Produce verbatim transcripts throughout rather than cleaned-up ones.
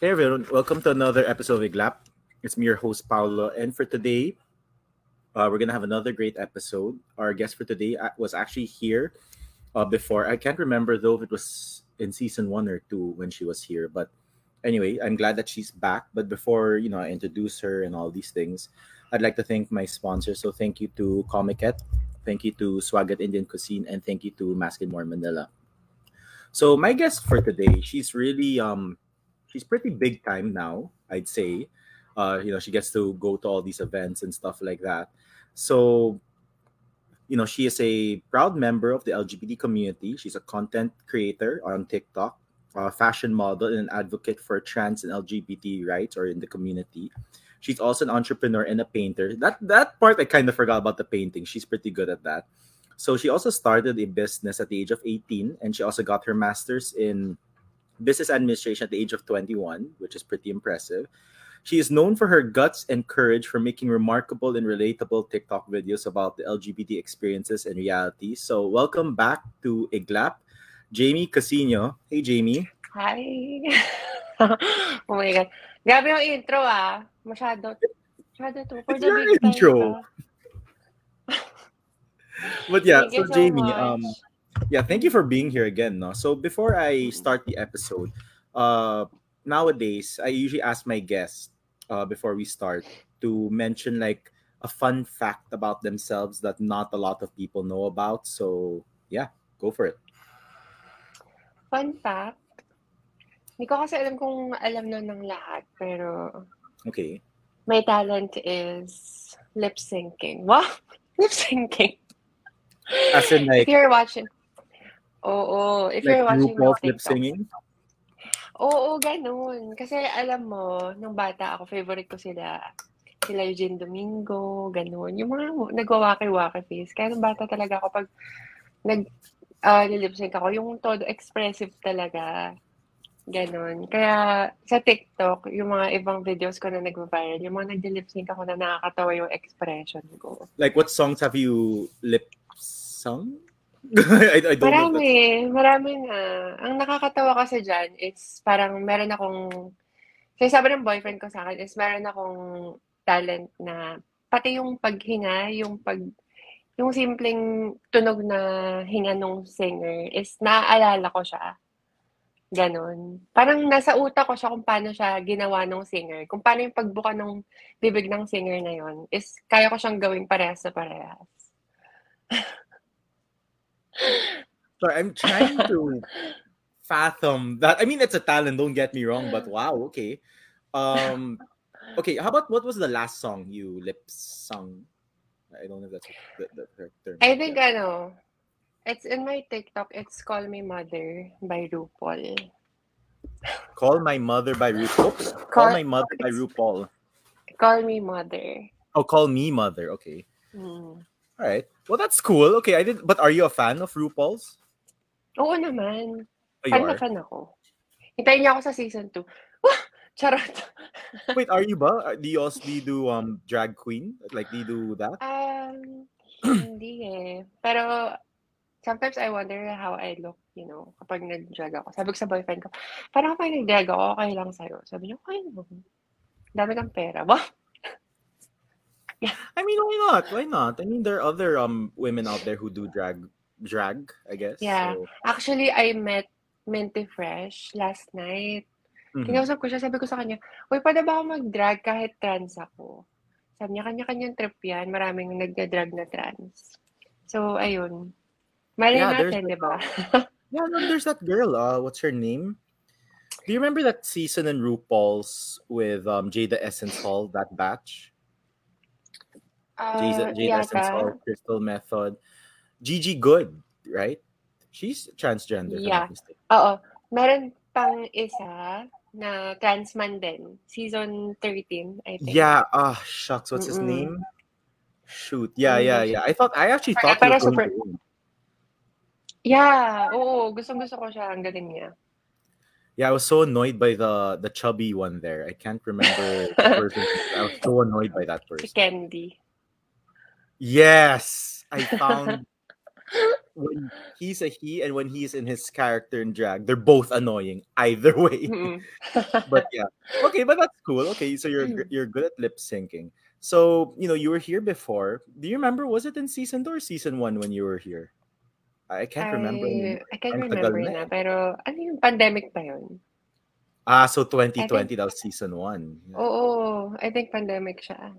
Hey everyone, welcome to another episode of Iglap. It's me, your host, Paolo. And for today, uh, we're going to have another great episode. Our guest for today was actually here uh, before. I can't remember, though, if it was in season one or two when she was here. But anyway, I'm glad that she's back. But before, you know, I introduce her and all these things, I'd like to thank my sponsors. So thank you to Comicat, thank you to Swagat Indian Cuisine, and thank you to Maskin More Manila. So my guest for today, she's really... um. She's pretty big time now, I'd say. Uh, you know, she gets to go to all these events and stuff like that. So, you know, she is a proud member of the L G B T community. She's a content creator on TikTok, a fashion model, and an advocate for trans and L G B T rights or in the community. She's also an entrepreneur and a painter. That, that part I kind of forgot about the painting. She's pretty good at that. So she also started a business at the age of eighteen, and she also got her master's in business administration at the age of twenty-one, which is pretty impressive. She is known for her guts and courage for making remarkable and relatable TikTok videos about the L G B T experiences and reality. So welcome back to Iglap, Jamie Cassini. Hey, Jamie. Hi. Oh my God. Grabe yung intro ah. Masyado. Masyado to. For it's the your big intro. But yeah, thank so Jamie, so um, yeah, thank you for being here again. No? So before I start the episode, uh, nowadays, I usually ask my guests uh, before we start to mention like a fun fact about themselves that not a lot of people know about. So yeah, go for it. Fun fact? Hindi ko kasi alam kung alam na ng lahat, pero okay. My talent is lip syncing. What? Lip syncing? As in like... If you're watching... Oh, oh. If like you're watching RuPaul lip singing? Oo, oh, oh, ganun. Kasi alam mo, nung bata ako, favorite ko sila. Sila Eugene Domingo, ganun. Yung mga nagwawaki-waki face. Kaya nung bata talaga ako, pag nag-lip-sync uh, ako, yung todo expressive talaga. Ganun. Kaya sa TikTok, yung mga ibang videos ko na nag-viral, yung mga nag-lip-sync ako na nakakatawa yung expression ko. Like what songs have you lip-sung? I, I don't marami, know marami na. Ang nakakatawa kasi dyan, it's parang meron akong, kasi sabi ng boyfriend ko sa akin, is meron akong talent na, pati yung paghinga, yung pag, yung simpleng tunog na hinga nung singer, is naaalala ko siya. Ganon. Parang nasa utak ko siya kung paano siya ginawa nung singer. Kung paano yung pagbuka nung bibig ng singer na yon, is kaya ko siyang gawing parehas na parehas. So I'm trying to fathom that. I mean, it's a talent, don't get me wrong, but wow, okay. Um, okay, how about what was the last song you lip sung? I don't know if that's the, the, the term. I think, I know, it's in my TikTok. It's Call Me Mother by RuPaul. Call My Mother by RuPaul? Oops. Call, Call My Mother by RuPaul. Call Me Mother. Oh, Call Me Mother, okay. Mm. All right. Well, that's cool. Okay, I did. But are you a fan of RuPaul's? Oo naman. Oh, fan na fan ako. Hintayin niya ako sa season two. Wah! Charot! Wait, are you ba? Do you also do, you do um, drag queen? Like, do you do that? Um, hindi eh. Pero sometimes I wonder how I look, you know, kapag nag-drag ako. Sabi ko sa boyfriend ko, parang kapag nag-drag ako, okay lang sa'yo. Sabi niya, okay mo. Dami ng pera ba? Yeah. I mean, why not? Why not? I mean, there are other um women out there who do drag, drag, I guess. Yeah. So. Actually, I met Minty Fresh last night. Mm-hmm. Kinausap ko siya, sabi ko sa kanya, uy, pwede ba ako mag-drag kahit trans ako? Sabi niya, kanya-kanyang trip yan. Maraming nagda-drag na trans. So, ayun. Malay yeah, natin, di ba? Yeah, no, there's that girl. Uh, what's her name? Do you remember that season in RuPaul's with um, Jada Essence Hall, that batch? Jada, Jada Essence Hall, Crystal Method. Gigi Good, right? She's transgender. Yeah. Oo. Meron pang isa na trans man din. Season thirteen, I think. Yeah. Ah, oh, shucks. What's mm-mm. his name? Shoot. Yeah, yeah, yeah. I thought, I actually thought para, para super... Yeah. Oo. Gustong-gusto ko siya. Ang galing niya. Yeah, I was so annoyed by the the chubby one there. I can't remember the person. I was so annoyed by that person. Candy. Yes, I found when he's a he and when he's in his character in drag, they're both annoying either way. Mm-hmm. But yeah, okay, but that's cool. Okay, so you're you're good at lip syncing. So, you know, you were here before. Do you remember, was it in season two or season one when you were here? I can't I, remember. I can't I'm remember na, pero ano yung pandemic pa yun? Ah, so twenty twenty, think, that was season one. Yeah. Oh, oh, I think pandemic siya.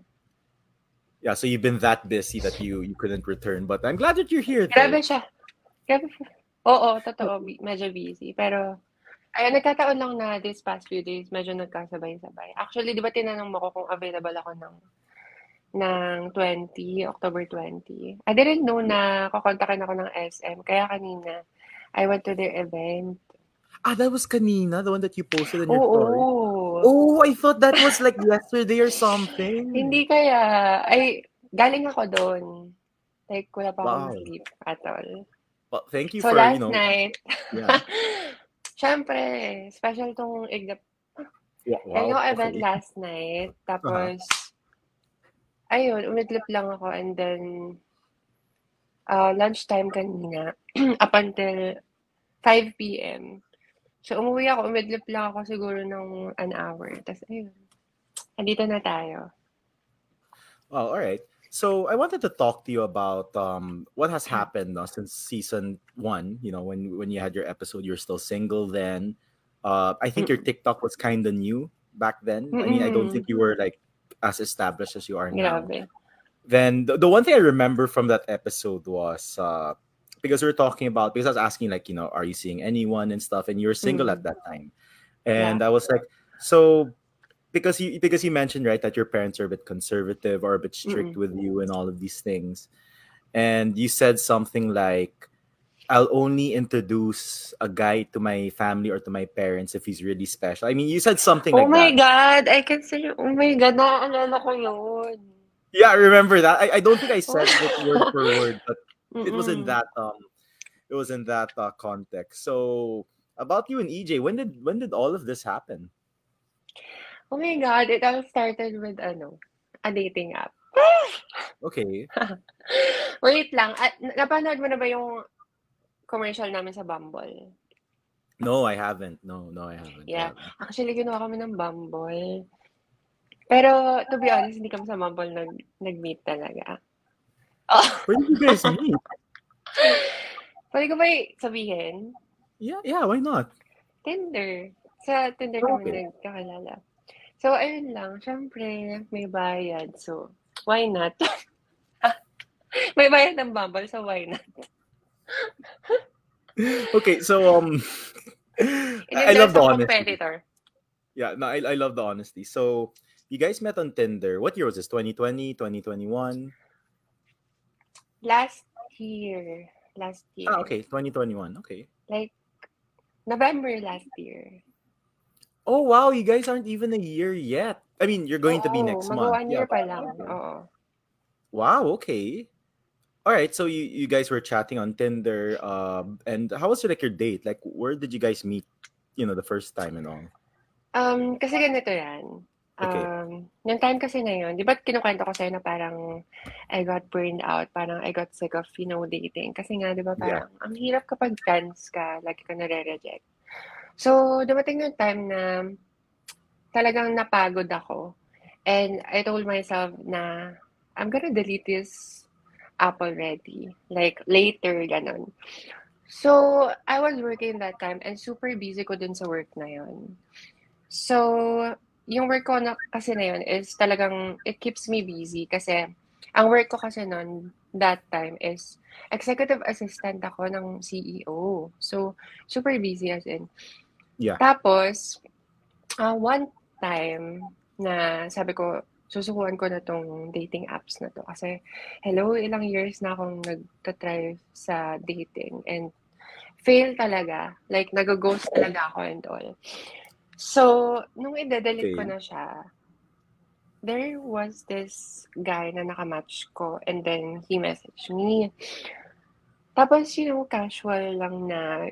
Yeah, so you've been that busy that you you couldn't return. But I'm glad that you're here. Grabe siya. Grabe siya. Oo, totoo. Medyo busy. Pero, ayun, nagkataon lang na this past few days, medyo nagkasabay-sabay. Actually, di ba tinanong mo ko kung available ako ng ng October twentieth. I didn't know na kukontakin ako ng S M. Kaya kanina, I went to their event. Ah, that was kanina? The one that you posted in your oh, story? Oh. oh, I thought that was like yesterday or something. Hindi kaya. Ay, galing ako doon. Like, wala pa wow. akong sleep at all. Well, thank you so for, you know. So last night, yeah. Siyempre, special tong Iglap. Yeah, wow. Yung okay. event last night. Tapos, uh-huh. ayun, umidlip lang ako and then uh, lunchtime kanina up until five p.m. So umuwi ako, umidlip lang ako siguro ng an hour. Tapos ayun, andito na tayo. Well, alright. So I wanted to talk to you about um, what has happened uh, since season one. You know, when when you had your episode, you were still single then. Uh, I think mm-hmm. your TikTok was kind of new back then. Mm-hmm. I mean, I don't think you were like as established as you are now. Yeah, okay. Then the, the one thing I remember from that episode was uh, because we were talking about, because I was asking like, you know, are you seeing anyone and stuff? And you were single mm-hmm. at that time. And yeah. I was like, so because you, because you mentioned, right, that your parents are a bit conservative or a bit strict mm-hmm. with you and all of these things. And you said something like, I'll only introduce a guy to my family or to my parents if he's really special. I mean, you said something oh like that. Oh my God, I can say, oh my God, naaalala ko yun. Yeah, I remember that. I, I don't think I said it word for word, but mm-mm. it was in that um, it was in that uh, context. So about you and E J, when did when did all of this happen? Oh my God, it all started with ano, a dating app. Okay. Wait lang, uh, napanood mo na ba yung commercial namin sa Bumble? No, I haven't. No, no, I haven't. Yeah. Actually, ginawa kami ng Bumble. Pero, to be honest, hindi kami sa Bumble nag- nag-meet talaga. Oh. Where did you guys meet? Pwede ko ba sabihin? Yeah, yeah, why not? Tinder. Sa Tinder okay. kami nagkakalala. So, ayun lang. Siyempre, may bayad. So, why not? May bayad ng Bumble, so why not? Okay, so um, I love the honesty. Competitor. Yeah, no, I, I love the honesty. So you guys met on Tinder. What year was this? twenty twenty, twenty twenty-one? Last year. Last year. Ah, okay, twenty twenty-one. Okay. Like November last year. Oh wow, you guys aren't even a year yet. I mean, you're going oh, to be next month. One year yeah, pa lang. Okay. Oh. Wow. Okay. All right, so you, you guys were chatting on Tinder, um, and how was your, like your date? Like, where did you guys meet? You know, the first time and all. Um, kasi ganito yan. Okay. Um, yung time kasi na yun, di ba kinukwento ko sa'yo na parang I got burned out, parang I got sick of, you know, dating. Kasi nga, di ba parang yeah. ang hirap kapag chance ka, lagi ka nare-reject. So, dumating yung time na talagang napagod ako, and I told myself na I'm gonna delete this up already, like later, ganon. So, I was working that time and super busy ko dun sa work na yun. So, yung work ko na, kasi na yun is talagang, it keeps me busy kasi ang work ko kasi nun, that time is executive assistant ako ng C E O. So, super busy as in. Yeah. Tapos, uh, one time na sabi ko, susukuan ko na tong dating apps na to. Kasi, hello, ilang years na akong nagtatry sa dating. And fail talaga. Like, nag-ghost talaga ako and all. So, nung i-delete okay. ko na siya, there was this guy na nakamatch ko. And then, he messaged me. Tapos, you know, casual lang na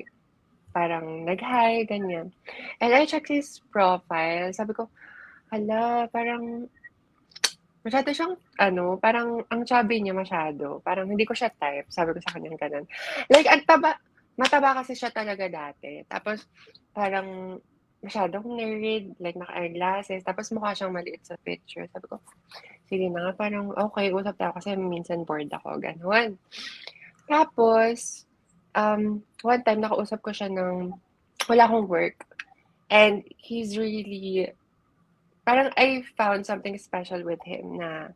parang nag-hi, ganyan. And I checked his profile. Sabi ko, hala, parang Masyado siyang, ano, parang ang chubby niya masyado. Parang hindi ko siya type. Sabi ko sa kanya ganun. Like, ang taba, mataba kasi siya talaga dati. Tapos, parang masyadong nerd, like naka-eyeglasses. Tapos, mukha siyang maliit sa picture. Sabi ko, sige na nga, parang okay, usap tayo kasi minsan bored ako. Ganun. Tapos, um, one time nakausap ko siya ng, wala akong work. And he's really, parang I found something special with him na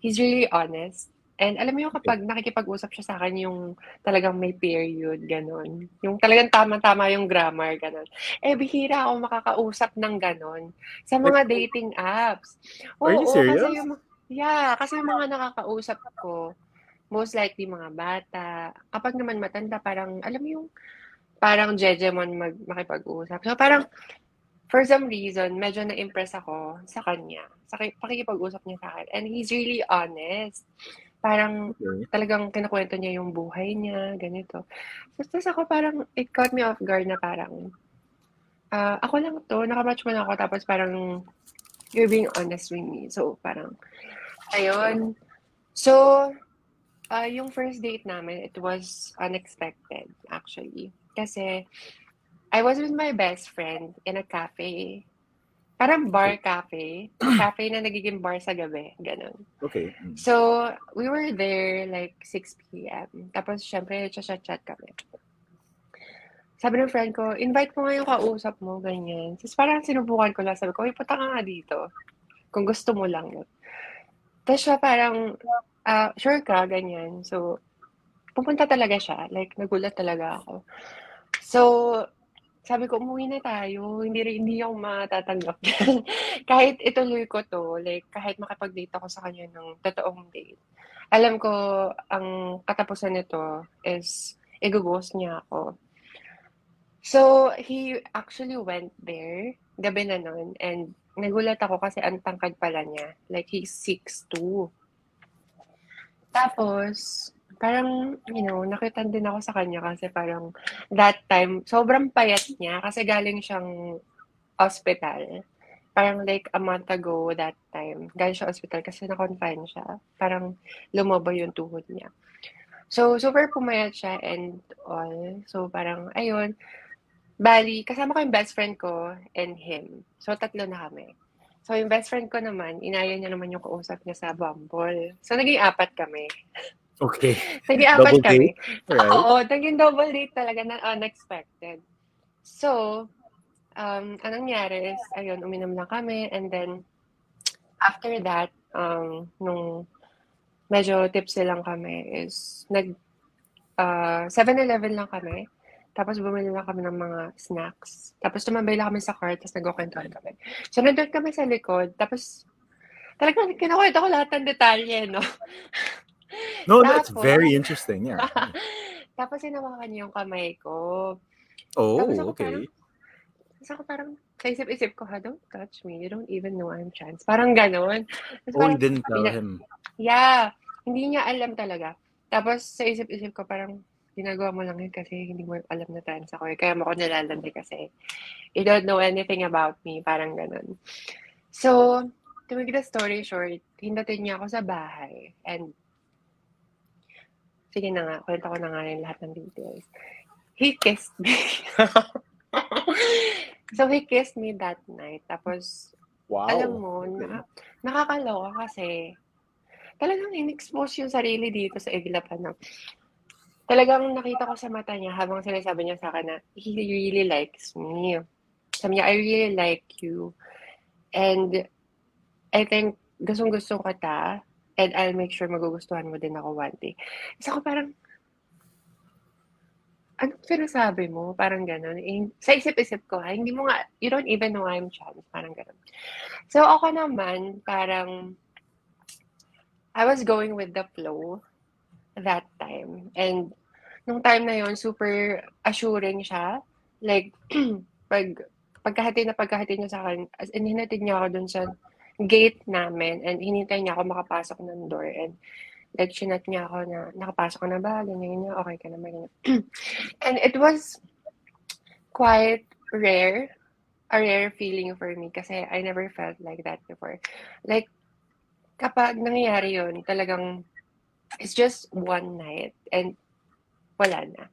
he's really honest. And alam mo yung kapag nakikipag-usap siya sa akin, yung talagang may period, gano'n. Yung talagang tama-tama yung grammar, gano'n. Eh, bihira ako makakausap ng gano'n sa mga dating apps. Oo, are you serious? Kasi yung, yeah, kasi yung mga nakakausap ko, most likely mga bata. Kapag naman matanda, parang, alam mo yung, parang jejemon mag makipag-usap. So, parang, for some reason, medyo na-impress ako sa kanya. Sa pakikipag-usap niya sa akin. And he's really honest. Parang okay, talagang kinakwento niya yung buhay niya, ganito. Tapos ako parang, it caught me off guard na parang, uh, ako lang to, nakamatch mo na ako. Tapos parang, you're being honest with me. So, parang, ayun. So, uh, yung first date namin, it was unexpected, actually. Kasi, I was with my best friend in a cafe. Parang bar cafe. Cafe na nagiging bar sa gabi. Ganun. Okay. So, we were there like six p.m. Tapos, syempre, chat-chat kami. Sabi ng friend ko, invite mo nga yung kausap mo, ganyan. Tapos, parang sinubukan ko lang. Sabi ko, uy, punta ka nga dito. Kung gusto mo lang. Tapos siya parang, uh, sure ka, ganyan. So, pupunta talaga siya. Like, nagulat talaga ako. So, sabi ko, umuwi na tayo. Hindi rin, hindi ako matatanggap yan. Kahit ituloy ko to, like, kahit makipag-date ako sa kanya ng totoong date. Alam ko, ang katapusan nito is, igughost niya ako. So, he actually went there, gabi na nun, and nagulat ako kasi ang tangkad pala niya. Like, he's six two. Tapos, parang, you know, nakitan din ako sa kanya kasi parang that time, sobrang payat niya kasi galing siyang hospital. Parang like a month ago that time, galing siya hospital kasi na-confine siya. Parang lumaba yung tuhod niya. So, super pumayat siya and all. So, parang, ayun. Bali, kasama ko yung best friend ko and him. So, tatlo na kami. So, yung best friend ko naman, inaya niya naman yung kausap niya sa Bumble. So, naging apat kami. Okay. Nag-iapat kami. Right. Oo, naging double date talaga na unexpected. So, um, anong nangyari is, ayun, uminom lang kami. And then, after that, um, nung medyo tipsy lang kami is, nag, uh, seven eleven lang kami. Tapos, bumili lang kami ng mga snacks. Tapos, tumambay lang kami sa car, tapos nagkukwentuhan kami. So, nandun kami sa likod. Tapos, talagang kinukwento ko lahat ng detalye, no? No, that's tapos, very interesting, yeah. Tapos, hinawakan niya yung kamay ko. Oh, tapos ako okay. Tapos ako parang, sa isip-isip ko, ha, don't touch me. You don't even know I'm trans. Parang ganon. Tapos, oh, parang, you didn't tell na, him. Yeah. Hindi niya alam talaga. Tapos, sa isip-isip ko, parang, ginagawa mo lang yun kasi hindi mo alam na trans ako. Eh. Kaya mo ko nalalandi kasi you don't know anything about me. Parang ganon. So, to make the story short, hindatin niya ako sa bahay. And, sige na nga, kwento ko na nga yung lahat ng details. He kissed me. So, he kissed me that night. Tapos, wow, alam mo, na, nakakaloka kasi talagang in-expose yung sarili dito sa Iglap. Ano. Talagang nakita ko sa mata niya habang sinasabi niya sa akin na he really likes me. Sabi niya, I really like you. And I think gustong-gusto ko ta. And I'll make sure magugustuhan mo din ako one day. So, ako parang, anong sinasabi mo? Parang gano'n. Sa isip-isip ko, ha? Hindi mo nga, you don't even know I'm trans. Parang gano'n. So, ako naman, parang, I was going with the flow that time. And, nung time na yon super assuring siya. Like, pag, pagkahati na pagkahati niya sa akin, as in, hinatid niya ako dun sa gate namin and hinintay niya ako makapasok ng door and like sinat niya ako na nakapasok na ba, ganyan niya, okay ka naman. And it was quite rare, a rare feeling for me kasi I never felt like that before. Like kapag nangyayari yun, talagang it's just one night and wala na.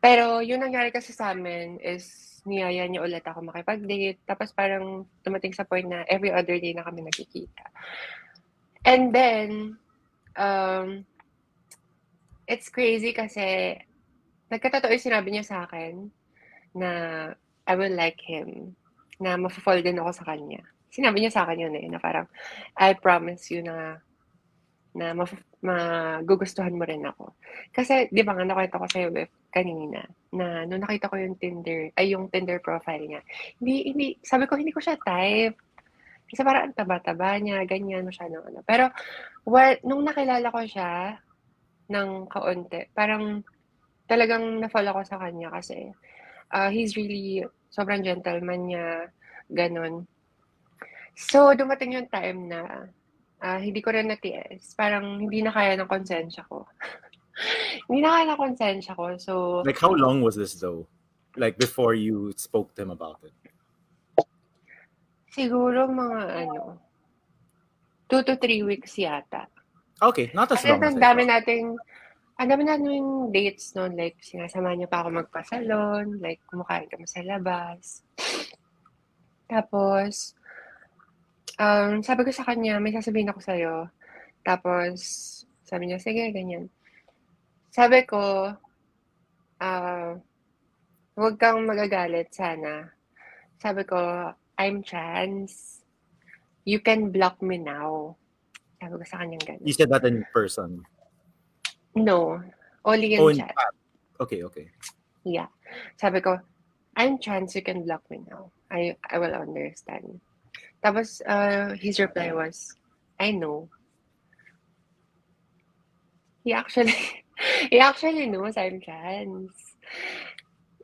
Pero yung nangyari kasi sa amin is niyaya niya ulit ako makipag-date. Tapos parang tumating sa point na every other day na kami nakikita. And then, um, it's crazy kasi nagkatotoo yung sinabi niya sa akin na I will like him, na ma-fall din ako sa kanya. Sinabi niya sa akin yun eh, na parang I promise you na na magugustuhan mo rin ako. Kasi, di ba nga, nakita ko sa'yo eh, kanina, na nung nakita ko yung Tinder, ay yung Tinder profile niya, hindi, hindi, sabi ko, hindi ko siya type. Kasi parang taba-taba niya, ganyan mo siya, no, ano. Pero, well, nung nakilala ko siya, ng kaunti, parang talagang na-follow ko sa kanya kasi uh, he's really, sobrang gentleman niya, ganun. So, dumating yung time na Uh, hindi ko rin na-T S. Parang hindi na kaya ng konsensya ko. Hindi na kaya ng konsensya ko. So, like, how long was this though? Like, before you spoke to him about it? Siguro mga ano, two to three weeks yata. Okay, not as long as it. Ang dami nating, ang dami nating dates noon. Like, sinasama niya pa ako magpasalon. Like, kumakain kami sa labas. Tapos, Um, sabi ko sa kanya, may sasabihin ako sa'yo. Tapos, sabi niya, sige, ganyan. Sabi ko, uh, huwag kang magagalit sana. Sabi ko, I'm Chance. You can block me now. Sabi ko sa kanya, ganyan. You said that in person? No. Only in oh, chat. In... Okay, okay. Yeah. Sabi ko, I'm Chance. You can block me now. I, I will understand. Tapos, uh, his reply was, I know. He actually, he actually knows I'm Chance.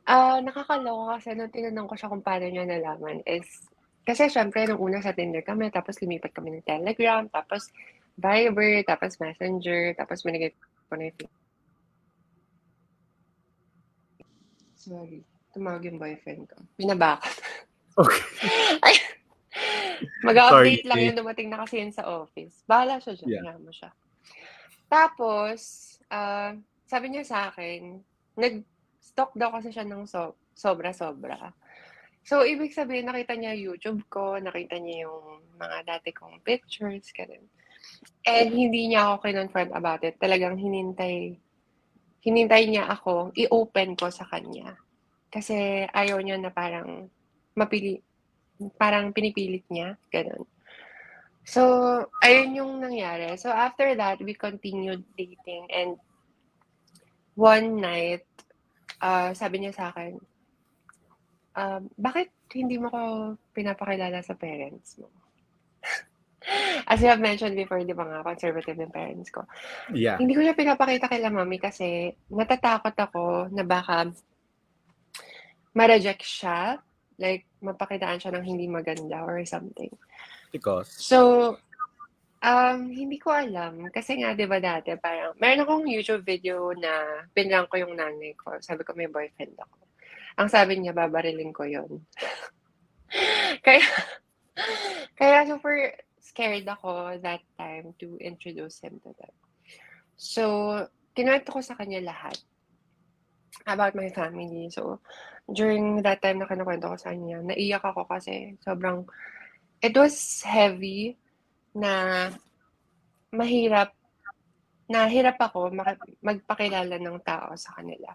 Uh, nakakaloko kasi nung tinanong ko siya kung paano niya nalaman is, kasi syempre, nung una sa Tinder kami, tapos lumipat kami ng Telegram, tapos Viber, tapos Messenger, tapos binigay ko na yung... Sorry, tumawag yung boyfriend ko. Binabakot. Okay. Ay, mag-update lang yung dumating na kasi yun sa office. Bahala siya dyan. Yeah. Mo siya. Tapos, uh, sabi niya sa akin, nag-stalk daw kasi siya ng so- sobra-sobra. So, ibig sabihin, nakita niya YouTube ko, nakita niya yung mga dati kong pictures, ganun. And hindi niya ako kinonfront about it. Talagang hinintay, hinintay niya ako, i-open ko sa kanya. Kasi ayaw niya na parang mapili, parang pinipilit niya, ganun. So, ayun yung nangyari. So, after that, we continued dating and one night, uh, sabi niya sa akin, uh, bakit hindi mo ko pinapakilala sa parents mo? As you have mentioned before, di ba nga, conservative yung parents ko. Yeah. Hindi ko siya pinapakita kila mami kasi natatakot ako na baka ma-reject siya. Like, mapakitaan siya ng hindi maganda or something. Because? So, um, hindi ko alam. Kasi nga, di ba dati, parang, meron akong YouTube video na pinrang ko yung nanay ko. Sabi ko, may boyfriend ako. Ang sabi niya, babarilin ko yun. kaya, kaya super scared ako that time to introduce him to them. So, kinuwento ko sa kanya lahat about my family. So, during that time na kinukwento ko sa kanya, naiyak ako kasi sobrang, it was heavy na mahirap, nahirap ako magpakilala ng tao sa kanila.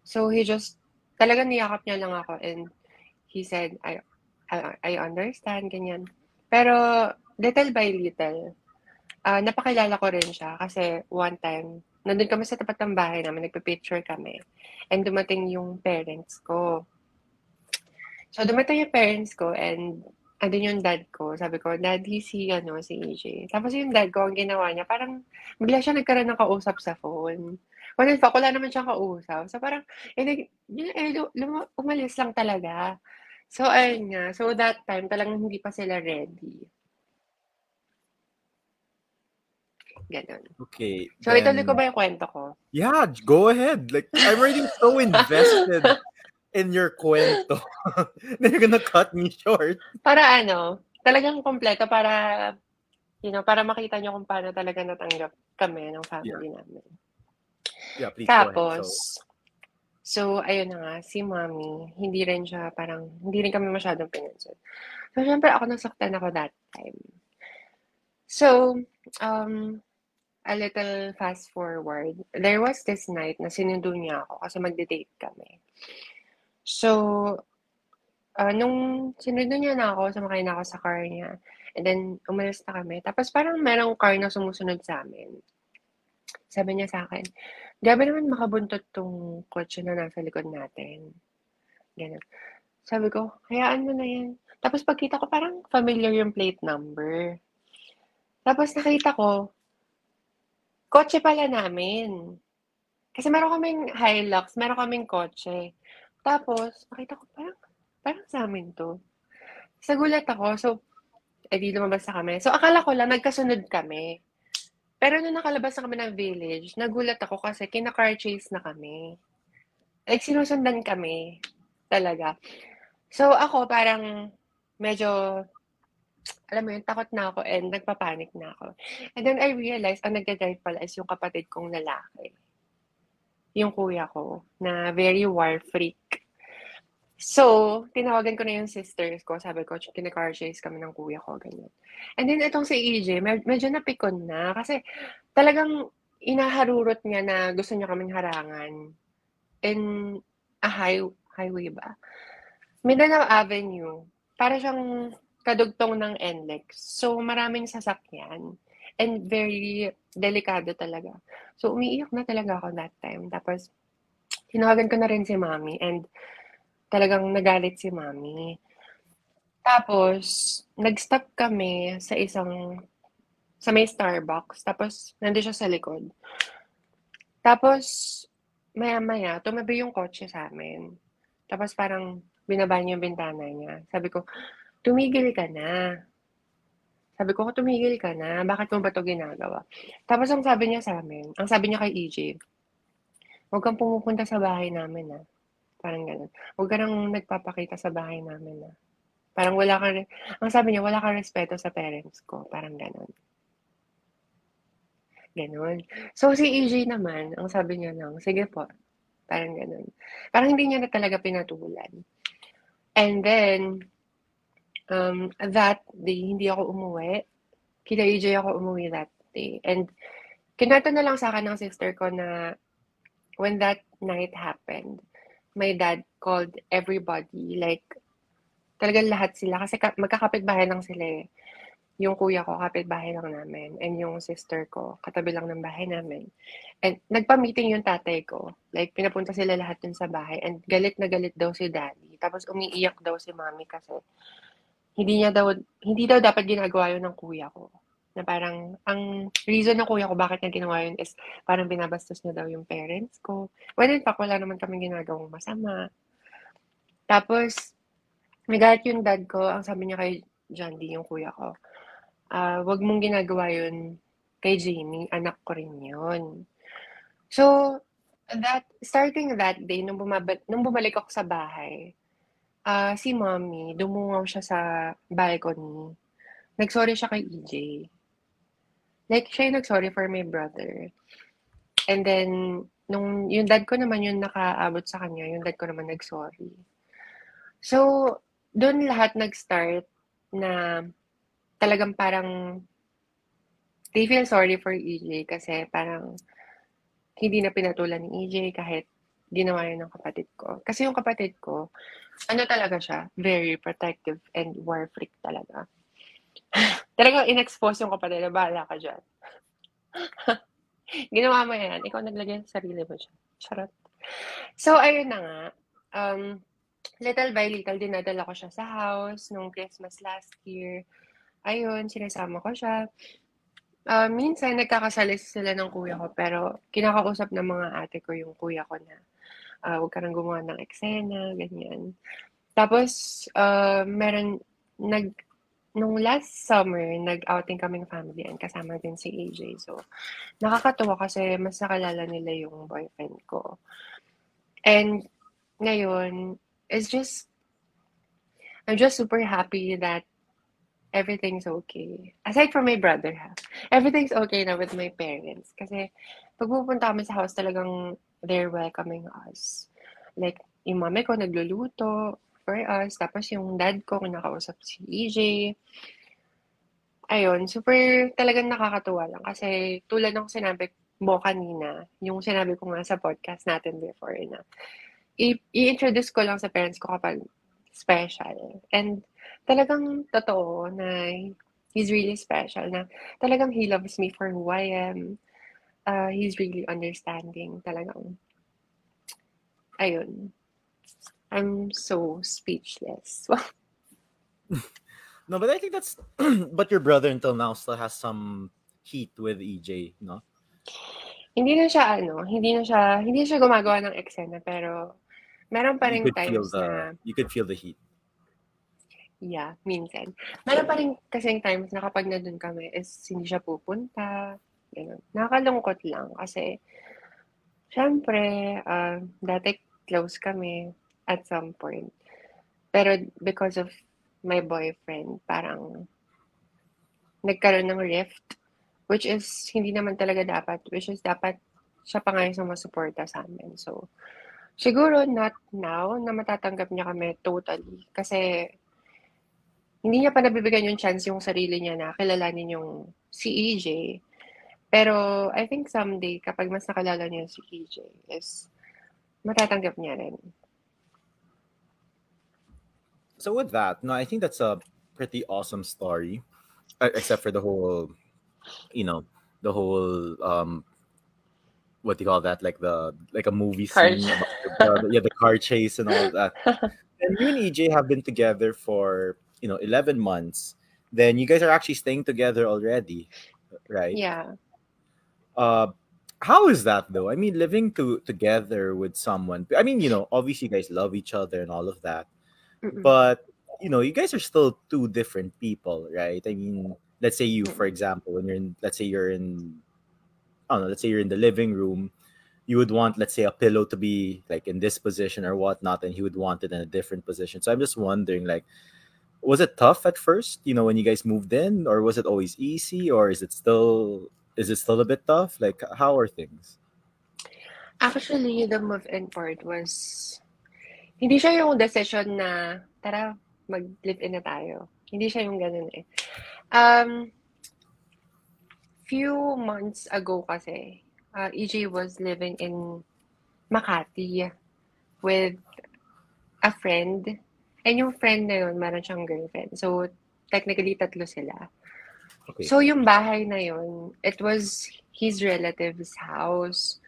So, he just, talagang niyakap niya lang ako and he said, I, I, I understand, ganyan. Pero, little by little, uh, napakilala ko rin siya kasi one time, nandun kami sa tapat ng bahay namin, nagpa-picture kami. And dumating yung parents ko. So, dumating yung parents ko and andun yung dad ko. Sabi ko, Daddy, si, ano, si E J. Tapos yung dad ko, ang ginawa niya, parang bigla siya nagkaroon ng kausap sa phone. When in fact, wala naman siyang kausap. So, parang, eh, eh, lum- umalis lang talaga. So, ayun nga. So, that time, talagang hindi pa sila ready. Ganun. Okay. So, then, ituloy ko ba yung kwento ko? Yeah, go ahead. Like, I'm already so invested in your kwento. They're gonna cut me short. Para ano, talagang kompleto para you know, para makita nyo kung paano talaga natanggap kami ng family yeah. namin. Yeah, please. Tapos, so, ayun na nga, si mommy, hindi rin siya parang, hindi rin kami masyadong pinansin. So, syempre, ako nasaktan ako that time. So, um, a little fast forward, there was this night na sinundo niya ako kasi magde-date kami. So, uh, nung sinundo niya na ako, sumakay na ako sa car niya. And then, umalis na kami. Tapos parang merong car na sumusunod sa amin. Sabi niya sa akin, grabe naman makabuntot tong kotse na nasa likod natin. Ganun. Sabi ko, hayaan mo na yan. Tapos pagkita ko, parang familiar yung plate number. Tapos nakita ko, kotse pala namin. Kasi meron kaming Hilux, meron kaming kotse. Tapos, nakita ko, parang, parang sa amin to. Sagulat ako, so, edi lumabas na kami. So, akala ko lang, nagkasunod kami. Pero nung nakalabas na kami ng village, nagulat ako kasi kina-car chase na kami. Like, sinusundan kami. Talaga. So, ako parang medyo, alam mo yun, takot na ako and nagpapanik na ako. And then I realized, ang nagdadrive pala is yung kapatid kong lalaki. Yung kuya ko, na very war freak. So, tinawagan ko na yung sisters ko. Sabi ko, kina-car chase kami ng kuya ko, ganyan. And then, itong si E J, med- medyo napikon na. Kasi, talagang inaharurot niya na gusto niya kaming harangan. In a high, highway ba? Mindanao Avenue. Para siyang kadugtong ng N L E X. So, maraming sasakyan. And very delikado talaga. So, umiiyak na talaga ako that time. Tapos, tinawagan ko na rin si Mommy. And, talagang nagalit si Mommy. Tapos, nag-stop kami sa isang, sa may Starbucks. Tapos, nandun siya sa likod. Tapos, maya-maya, tumabi yung kotse sa amin. Tapos, parang binaba niya yung bintana niya. Sabi ko, tumigil ka na. Sabi ko, tumigil ka na. Bakit mo ba ito ginagawa? Tapos, ang sabi niya sa amin, ang sabi niya kay E J, huwag kang pumupunta sa bahay namin, ha. Parang gano'n. Huwag ka nang nagpapakita sa bahay namin, na parang wala kang, ang sabi niya, wala kang respeto sa parents ko. Parang gano'n. Gano'n. So, si E J naman, ang sabi niya lang, sige po. Parang gano'n. Parang hindi niya na talaga pinatulan. And then, um, that day, hindi ako umuwi. Kila E J ako umuwi that day. And, kinato na lang sa akin ng sister ko na, when that night happened, my dad called everybody, like, talagang lahat sila. Kasi ka- magkakapit-bahay lang sila eh. Yung kuya ko, kapit-bahay lang namin. And yung sister ko, katabi lang ng bahay namin. And nagpa-meeting yung tatay ko. Like, pinapunta sila lahat dun sa bahay. And galit na galit daw si daddy. Tapos umiiyak daw si mommy kasi hindi niya daw, hindi daw dapat ginagawa yun ng kuya ko. Na parang, ang reason ng kuya ko bakit niya ginawa yun is parang binabastos niya daw yung parents ko. Well, in fact, wala naman kami ginagawang masama. Tapos, nagalit yung dad ko, ang sabi niya kay John D, yung kuya ko, uh, wag mong ginagawa yun kay Jamie, anak ko rin yun. So, that starting that day, nung, bumab- nung bumalik ako sa bahay, uh, si mommy, dumungaw siya sa balcony. Nag-sorry siya kay E J. Like, siya yung nag-sorry for my brother. And then, nung, yung dad ko naman yung nakaabot sa kanya, yung dad ko naman nag-sorry. So, doon lahat nag-start na talagang parang they feel sorry for E J kasi parang hindi na pinatulan ni E J kahit ginawa yun ng kapatid ko. Kasi yung kapatid ko, ano talaga siya? Very protective and war freak talaga. Talagang in-expose yung kapatid na bahala ka dyan. Ginawa mo yan. Ikaw naglagay sa sarili mo siya. Charot. So, ayun na nga. Um, little by little, dinadala ko siya sa house nung Christmas last year. Ayun, sinasama ko siya. Uh, minsan, nagkakasalis sila ng kuya ko. Pero, kinakausap ng mga ate ko yung kuya ko na uh, huwag ka nang gumawa ng eksena, ganyan. Tapos, uh, meron, nag... Nung last summer, nag-outing kaming family and kasama din si E J. So, nakakatuwa kasi mas nakalala nila yung boyfriend ko. And ngayon, it's just, I'm just super happy that everything's okay. Aside from my brother, ha? Everything's okay na with my parents. Kasi pag pupunta kami sa house, talagang they're welcoming us. Like, yung mami ko nagluluto for us. Tapos yung dad ko, nakausap si E J. Ayun, super talagang nakakatuwa lang. Kasi tulad ng sinabi mo kanina, yung sinabi ko nga sa podcast natin before na, i- i-introduce ko lang sa parents ko kapag special. And talagang totoo na he's really special, na talagang he loves me for who I am. Uh, he's really understanding, talagang. Ayun. I'm so speechless. No, but I think that's, but your brother until now still has some heat with E J, no? Hindi na siya, ano, hindi na siya, hindi siya gumagawa ng eksena, pero meron pa ring times the, na, you could feel the heat. Yeah, minsan. Meron pa rin kasing times na kapag na doon kami is hindi siya pupunta. Ganun. Nakakalungkot lang kasi syempre, uh, dati close kami at some point. Pero because of my boyfriend, parang nagkaroon ng rift, which is hindi naman talaga dapat, which is dapat siya pa nga yung sumasuporta sa amin. So, siguro not now na matatanggap niya kami totally kasi hindi niya pa nabibigyan yung chance yung sarili niya na kilalanin yung si E J. Pero I think someday, kapag mas nakalala niya si E J, is matatanggap niya rin. So with that, no, I think that's a pretty awesome story. Except for the whole, you know, the whole, um, what do you call that? Like the like a movie car scene. About the, yeah, the car chase and all that. And you and E J have been together for, you know, eleven months, then you guys are actually staying together already, right? Yeah. Uh, how is that, though? I mean, living to, together with someone. I mean, you know, obviously you guys love each other and all of that. Mm-mm. But, you know, you guys are still two different people, right? I mean, let's say you, for example, when you're in, let's say you're in, I don't know, let's say you're in the living room, you would want, let's say, a pillow to be, like, in this position or whatnot, and he would want it in a different position. So I'm just wondering, like, was it tough at first, you know, when you guys moved in, or was it always easy, or is it still is it still a bit tough? Like, how are things? Actually, the move-in part was, hindi siya yung decision na, tara, mag-live-in na tayo. Hindi siya yung ganun eh. Um, few months ago kasi, uh, E J was living in Makati with a friend. And yung friend na yun, meron siyang girlfriend. So, technically, tatlo sila. Okay. So, yung bahay na yun, it was his relative's house.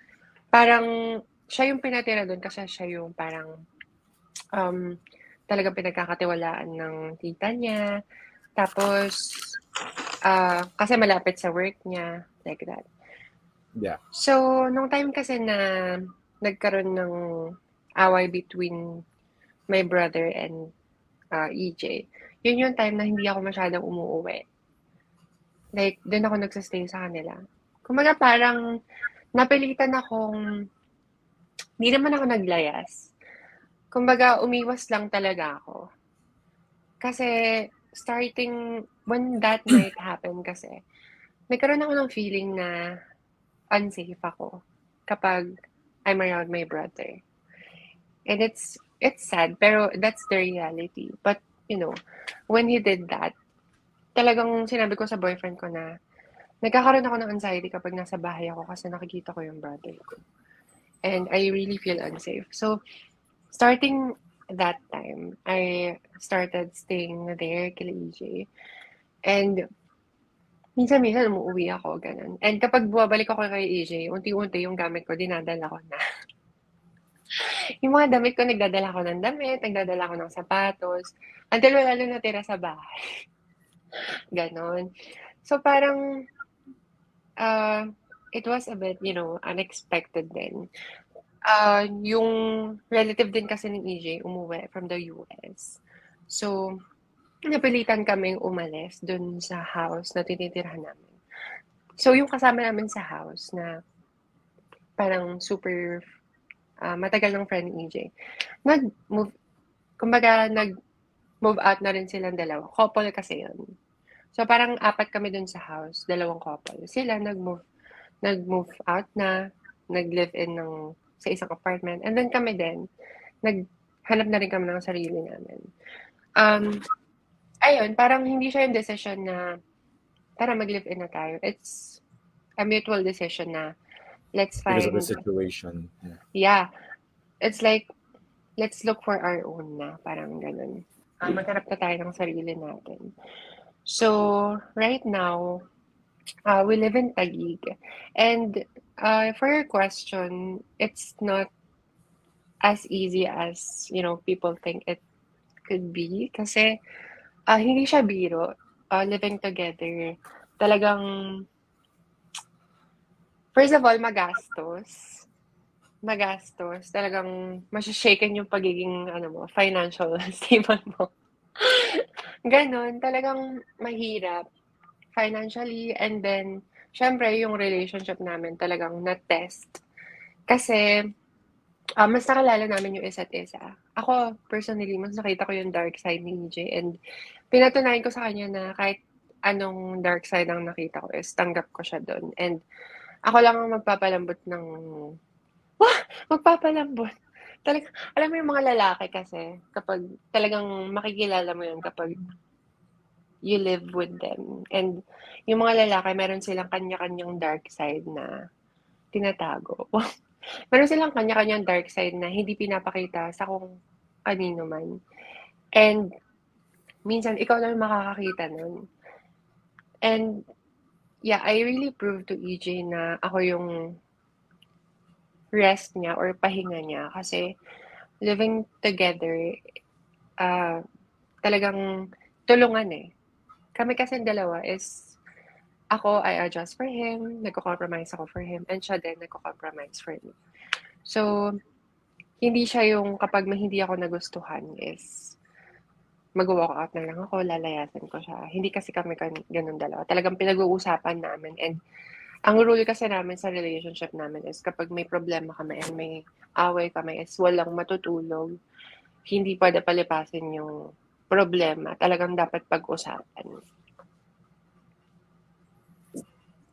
Parang, siya yung pinatira doon kasi siya yung parang um, talaga pinagkakatiwalaan ng tita niya. Tapos, uh, kasi malapit sa work niya. Like that. Yeah. So, nung time kasi na nagkaroon ng away between my brother and uh, E J, yun yung time na hindi ako masyadong umuuwi. Like, doon ako nagsastay sa kanila. Kumbaga parang napilitan akong, hindi naman ako naglayas. Kumbaga umiwas lang talaga ako. Kasi starting, when that night happened kasi, nagkaroon ako ng feeling na unsafe ako kapag I'm around my brother. And it's, It's sad, pero that's the reality. But, you know, when he did that, talagang sinabi ko sa boyfriend ko na nagkakaroon ako ng anxiety kapag nasa bahay ako kasi nakikita ko yung brother ko. And I really feel unsafe. So, starting that time, I started staying there kay E J. And minsan-minsan umuwi ako, ganun. And kapag buwabalik ako kay E J, unti-unti yung gamit ko, dinadala ko na. Yung mga damit ko, nagdadala ko ng damit, nagdadala ko ng sapatos, until wala lang natira sa bahay. Ganon. So parang, uh, it was a bit, you know, unexpected din. Uh, yung relative din kasi ng E J, umuwi from the U S. So, napilitan kaming umalis dun sa house na tinitirahan namin. So, yung kasama namin sa house na parang super Uh, matagal ng friend ni E J. Nag-move, kumbaga nag-move out na rin silang dalawa. Couple kasi yun. So parang apat kami dun sa house, dalawang couple. Sila nag-move, nag-move out na, nag-live-in ng, sa isang apartment. And then kami din, naghanap na rin kami ng sarili namin. Um, ayun, parang hindi siya yung decision na para mag-live-in na tayo. It's a mutual decision na let's find... Because of the situation. Yeah. yeah. It's like, let's look for our own na. Parang ganun. Um, maghanap na tayo ng sarili natin. So, right now, uh, we live in Taguig. And uh, for your question, it's not as easy as, you know, people think it could be. Kasi, uh, hindi siya biro. Uh, living together, talagang, first of all, magastos. Magastos. Talagang, masashaken yung pagiging, ano mo, financial stable mo. Ganon, talagang mahirap financially, and then syempre yung relationship namin talagang na-test kasi uh, mas nakalala namin yung isa't isa. Ako personally, mas nakita ko yung dark side ni E J, and pinatunayan ko sa kanya na kahit anong dark side ang nakita ko is tanggap ko siya doon, and ako lang ang magpapalambot ng wah, magpapalambot. Talaga, alam mo yung mga lalaki kasi, kapag talagang makikilala mo yun kapag you live with them. And yung mga lalaki, meron silang kanya-kanyang dark side na tinatago. Meron silang kanya-kanyang dark side na hindi pinapakita sa kung kanino man. And minsan, ikaw lang makakakita nun. And yeah, I really proved to E J na ako yung rest niya or pahinga niya kasi living together uh, talagang tulungan eh. Kami kasi dalawa is ako, I adjust for him, nagko-compromise ako for him, and siya din nagko-compromise for me. So, hindi siya yung kapag hindi ako nagustuhan is mag-walk out na lang ako, lalayasan ko siya. Hindi kasi kami ganun dalawa. Talagang pinag-uusapan namin, and ang rule kasi namin sa relationship namin is kapag may problema kami and may away kami is walang matutulog. Hindi pwede palipasin yung problema. Talagang dapat pag-usapan.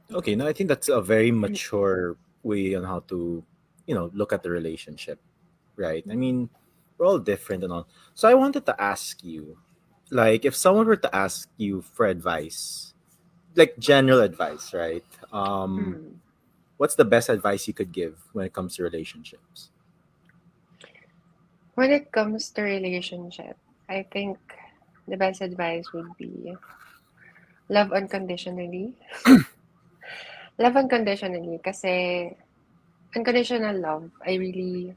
Okay, now I think that's a very mature way on how to, you know, look at the relationship, right? I mean, we're all different and all. So I wanted to ask you, like, if someone were to ask you for advice, like general advice, right? Um, hmm. What's the best advice you could give when it comes to relationships? When it comes to relationship, I think the best advice would be love unconditionally. Love unconditionally kasi unconditional love, I really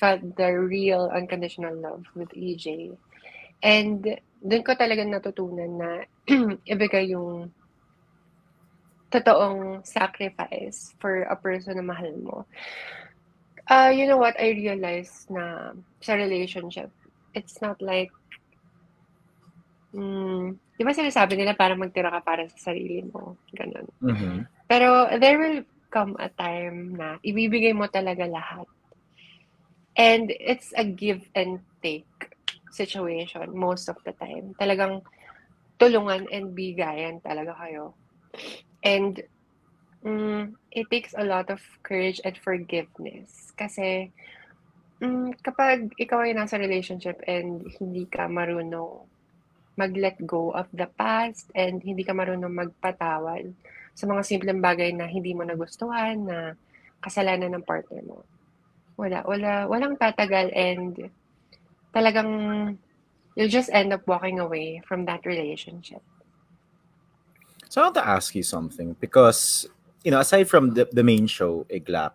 felt the real unconditional love with E J. And doon ko talaga natutunan na ibigay yung totoong sacrifice for a person na mahal mo. Uh, you know what? I realized na sa relationship, it's not like, um, di ba sinasabi nila para magtira ka para sa sarili mo? Ganun. Mm-hmm. Pero there will come a time na ibibigay mo talaga lahat. And it's a give and take situation most of the time. Talagang tulungan and bigayan talaga kayo. And um, it takes a lot of courage and forgiveness. Kasi um, kapag ikaw ay nasa relationship and hindi ka marunong mag-let go of the past and hindi ka marunong magpatawad sa mga simpleng bagay na hindi mo nagustuhan, na kasalanan ng partner mo. Wala, wala, walang tatagal, and talagang you'll just end up walking away from that relationship. So I want to ask you something because, you know, aside from the, the main show, Iglap,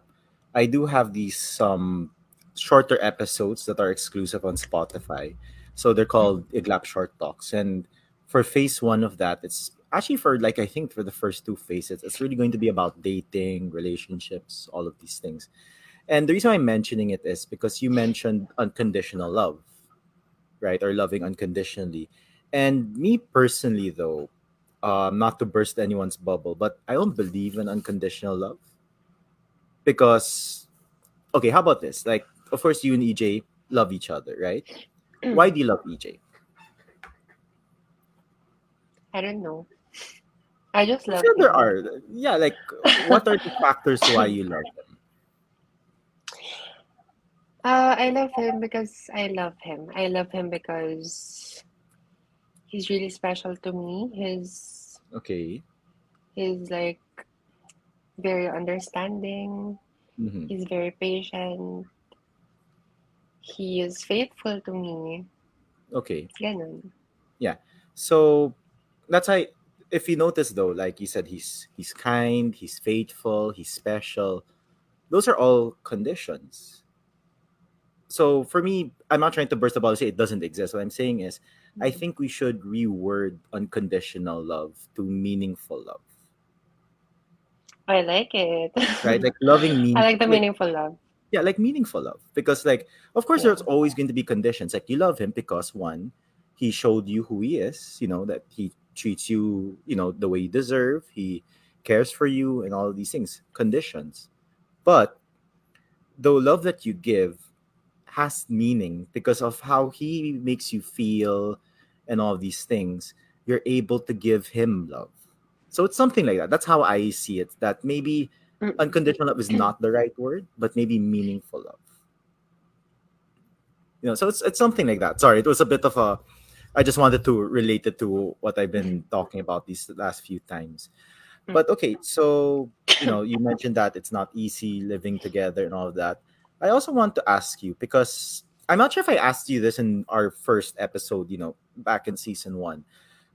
I do have these some um, shorter episodes that are exclusive on Spotify. So they're called Iglap Short Talks. And for phase one of that, it's actually for like, I think for the first two phases, it's really going to be about dating, relationships, all of these things. And the reason I'm mentioning it is because you mentioned unconditional love, right? Or loving unconditionally. And me personally, though, uh, not to burst anyone's bubble, but I don't believe in unconditional love. Because, okay, how about this? Like, of course, you and E J love each other, right? Why do you love E J? I don't know. I just love. Sure, there are. Yeah, like what are the factors why you love them? Uh, I love him because I love him. I love him because he's really special to me. He's okay. He's like very understanding. Mm-hmm. He's very patient. He is faithful to me. Okay. Ganun. Yeah. So that's how. If you notice though, like you said, he's he's kind, he's faithful, he's special. Those are all conditions. So for me, I'm not trying to burst the bubble and say it doesn't exist. What I'm saying is, mm-hmm. I think we should reword unconditional love to meaningful love. I like it. Right? Like loving meaningful. I like the meaningful like, love. Yeah, like meaningful love. Because like, of course, yeah. There's always going to be conditions. Like you love him because one, he showed you who he is, you know, that he treats you, you know, the way you deserve. He cares for you and all of these things, conditions. But the love that you give has meaning because of how he makes you feel and all of these things. You're able to give him love. So it's something like that. That's how I see it. That maybe unconditional love is not the right word, but maybe meaningful love. You know, so it's it's something like that. Sorry, it was a bit of a... I just wanted to relate it to what I've been talking about these last few times. But okay, so, you know, you mentioned that it's not easy living together and all of that. I also want to ask you, because I'm not sure if I asked you this in our first episode, you know, back in season one,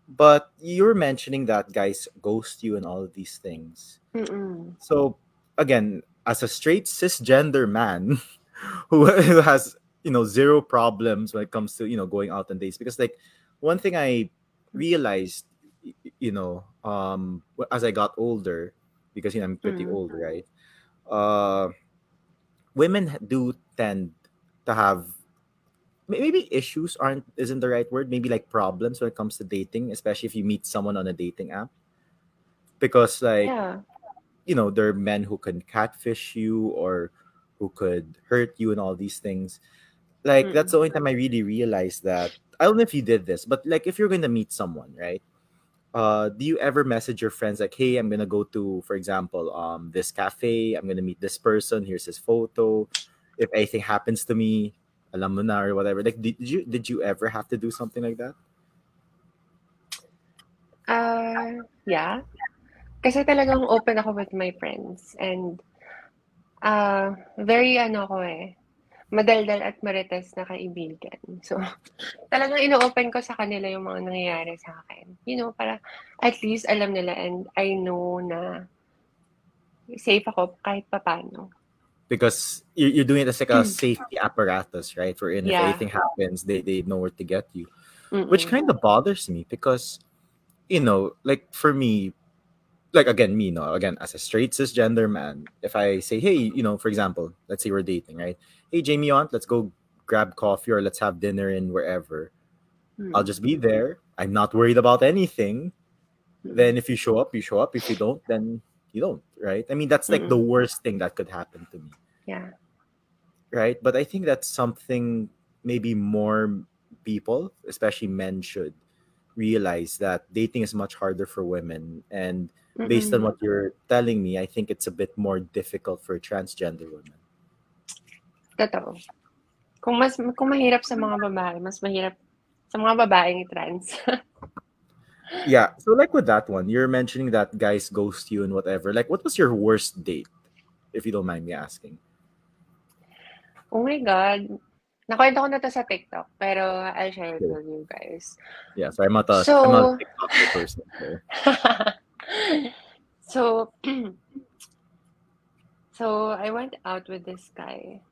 but you were mentioning that guys ghost you and all of these things. Mm-mm. So again, as a straight cisgender man who, who has... you know, zero problems when it comes to, you know, going out on dates. Because, like, one thing I realized, you know, um, as I got older, because, you know, I'm pretty mm. old, right? Uh, women do tend to have, maybe issues aren't, isn't the right word, maybe, like, problems when it comes to dating, especially if you meet someone on a dating app. Because, like, yeah. you know, there are men who can catfish you or who could hurt you and all these things. Like, mm-hmm. that's the only time I really realized that. I don't know if you did this, but, like, if you're going to meet someone, right? Uh, do you ever message your friends, like, hey, I'm going to go to, for example, um, this cafe. I'm going to meet this person. Here's his photo. If anything happens to me, alam mo na or whatever. Like, did you did you ever have to do something like that? Uh, yeah. Kasi talagang open ako with my friends. And uh, very, ano ko eh. madaldal at marites na kaibigan. So, talagang ino-open ko sa kanila yung mga nangyayari sa akin. You know, para at least alam nila and I know na safe ako kahit papano. Because you're doing it as like a safety apparatus, right? For if yeah. anything happens, they, they know where to get you. Mm-mm. Which kind of bothers me because, you know, like for me, like again, me, no, again, as a straight cisgender man, if I say, hey, you know, for example, let's say we're dating, right? Hey, Jamie, aunt, let's go grab coffee or let's have dinner in wherever. Mm-hmm. I'll just be there. I'm not worried about anything. Mm-hmm. Then if you show up, you show up. If you don't, then you don't, right? I mean, that's like mm-hmm. the worst thing that could happen to me. Yeah. Right? But I think that's something maybe more people, especially men, should realize that dating is much harder for women. And based mm-hmm. on what you're telling me, I think it's a bit more difficult for transgender women. Totoo. Kung mas kung mahirap sa mga babae, mas mahirap sa mga babaeng trans. Yeah. So like with that one, you're mentioning that guys ghost you and whatever. Like, what was your worst date, if you don't mind me asking? Oh my God. Nakwento ko na to sa TikTok, pero I'll share it with you guys. Yeah, so I'm not a, so, I'm not a TikTok person. so, so I went out with this guy.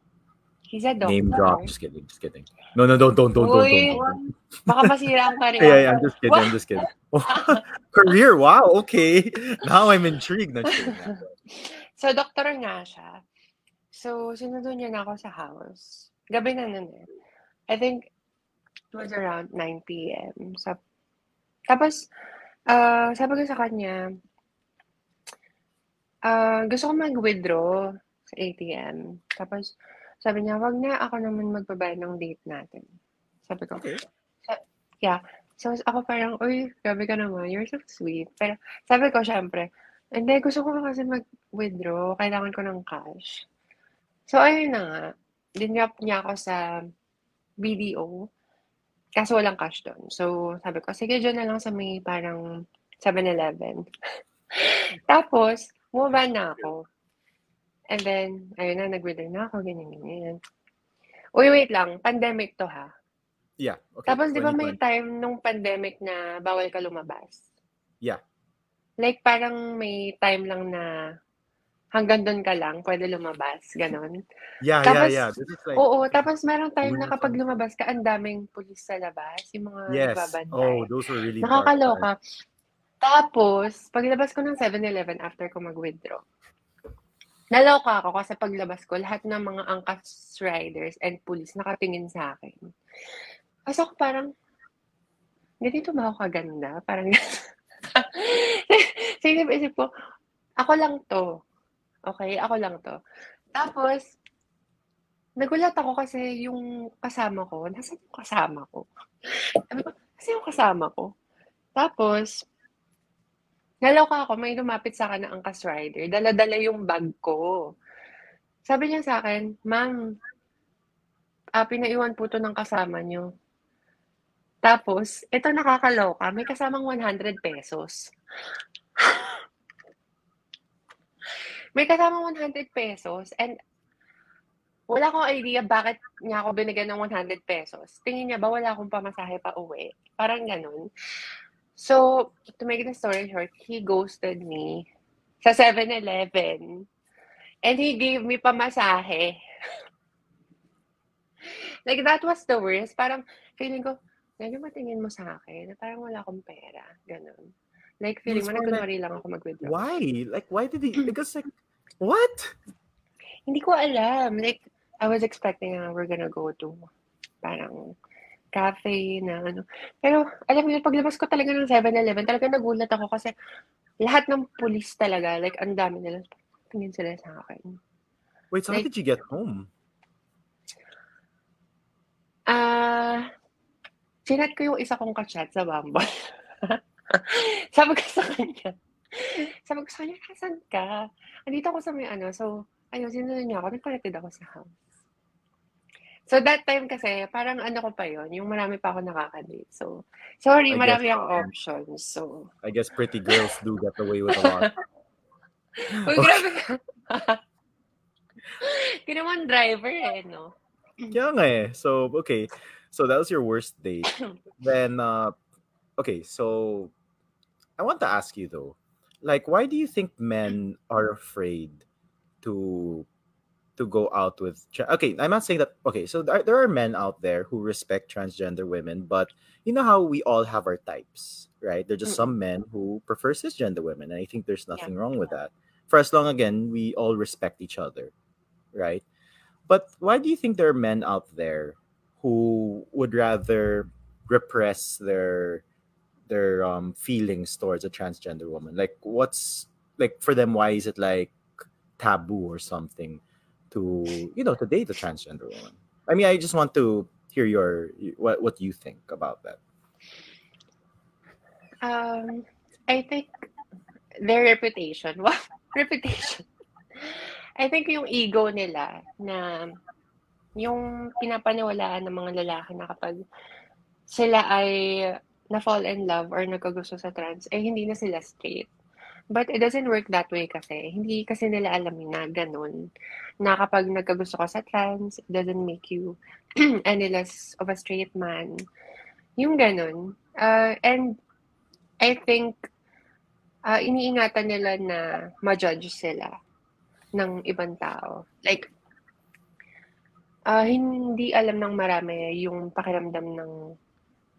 He's a doctor. Name drop. Just kidding. Just kidding. No, no, don't, don't, don't, Uy, don't. Baka masira ang career. Yeah, yeah, I'm just kidding. I'm just kidding. Career, wow, okay. Now I'm intrigued. So, doctor nga siya. So, sinundo niya na ako sa house. Gabi na nun eh. I think it was around nine p.m. So, tapos, uh, sabi ko sa kanya, uh, gusto ko mag-withdraw sa A T M. Tapos, sabi niya, wag na, ako naman magbabayad ng date natin. Sabi ko, okay. Yeah. So ako parang, uy, grabe ka naman, you're so sweet. Pero sabi ko, syempre, and then gusto ko kasi mag-withdraw, kailangan ko ng cash. So ayun na nga, dinrap niya ako sa B D O, kaso walang cash doon. So sabi ko, sige, dyan na lang sa may parang seven eleven. Tapos, move na ako. And then, ayun na, nag-withdraw na ako, ganyan, ganyan. Uy, wait lang, pandemic to ha. Yeah. Okay. Tapos di ba may time nung pandemic na bawal ka lumabas? Yeah. Like parang may time lang na hanggang doon ka lang, pwede lumabas, ganon. Yeah, tapos, yeah, yeah. This is like, oo, tapos merong time na kapag lumabas ka, ang daming pulis sa labas, yung mga yes. nagbabantay. Oh, those were really nakakaloka. Dark, right? Tapos, paglabas ko ng seven eleven after ko mag-withdraw, naloka ako kasi paglabas ko, lahat ng mga angkas riders and police nakatingin sa akin. Kasi ako parang, ganito ba ako kaganda? Parang ganito. Sinip-isip ko, ako lang to. Okay, ako lang to. Tapos, nagulat ako kasi yung kasama ko, nasa yung kasama ko? Kasi yung kasama ko. Tapos, naloka ako, may lumapit sa akin na angkas rider. Dala-dala yung bag ko. Sabi niya sa akin, ma'am, ah, pinaiwan po to ng kasama niyo. Tapos, ito nakakaloka, may kasamang one hundred pesos. May kasamang one hundred pesos and wala akong idea bakit niya ako binigyan ng one hundred pesos. Tingin niya ba wala akong pamasahe pa uwi? Parang ganun. So, to make the story short, he ghosted me sa seven eleven. And he gave me pamasahe. Like, that was the worst. Parang, feeling ko, medyo matingin mo sa akin. Parang wala akong pera. Ganon. Like, feeling mo, nagkunwari lang ako mag-withdraw. Why? Like, why did he? Because, like, what? Hindi ko alam. Like, I was expecting na uh, we're gonna go to, parang, cafe na ano. Pero alam mo yun, paglabas ko talaga ng seven eleven, talaga nagulat ako kasi lahat ng police talaga, like ang dami nila, tingin sila sa akin. Wait, so like, how did you get home? Ah, uh, chinat ko yung isa kong ka-chat sa Bumble. Sabi ko sa kanya, sabi ko sa kanya, kasan ka? Andito ako sa may ano, so ayun, sinunod niya ako, nag-connected ako sa house. So, that time kasi, parang ano ko pa yon, yung marami pa ako nakaka-date. So, sorry, I marami guess, akong options. So, I guess pretty girls do get away with a lot. Uy, grabe ka. Kinaman driver eh, no? Kaya nga eh. So, okay. So, that was your worst date. Then, uh, okay, so, I want to ask you though, like, why do you think men are afraid to... to go out with tra- okay I'm not saying that okay so there, there are men out there who respect transgender women, but you know how we all have our types, right? There's just mm-hmm. some men who prefer cisgender women, and I think there's nothing yeah. wrong with that, for as long again we all respect each other, right? But why do you think there are men out there who would rather repress their their um feelings towards a transgender woman? Like, what's like for them, why is it like taboo or something to, you know, to date a transgender woman? I mean, I just want to hear your what what you think about that. Um, I think their reputation. What reputation? I think yung ego nila na yung pinapaniwalaan ng mga lalaki na kapag sila ay na-fall in love or nagkagusto sa trans, eh hindi na sila straight. But it doesn't work that way kasi. Hindi kasi nila alam na ganun. Na kapag nagkagusto ka sa trans, it doesn't make you any less of a straight man. Yung ganun. Uh, and I think uh, iniingatan nila na ma-judge sila ng ibang tao. Like, uh, hindi alam ng marami yung pakiramdam ng,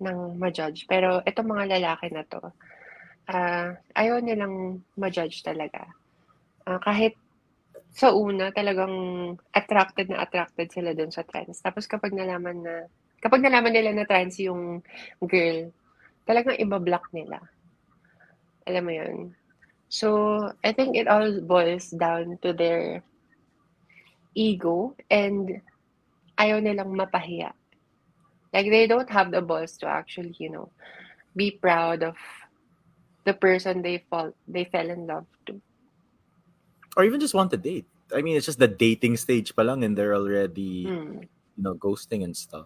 ng ma-judge. Pero itong mga lalaki na to, Uh, ayaw nilang ma-judge talaga. Uh, kahit sa una, talagang attracted na attracted sila dun sa trans. Tapos kapag nalaman na, kapag nalaman nila na trans yung girl, talagang iba-block nila. Alam mo yun? So, I think it all boils down to their ego and ayaw nilang mapahiya. Like, they don't have the balls to actually, you know, be proud of the person they fall they fell in love to. Or even just want to date. I mean, it's just the dating stage pa lang and they're already, mm. you know, ghosting and stuff.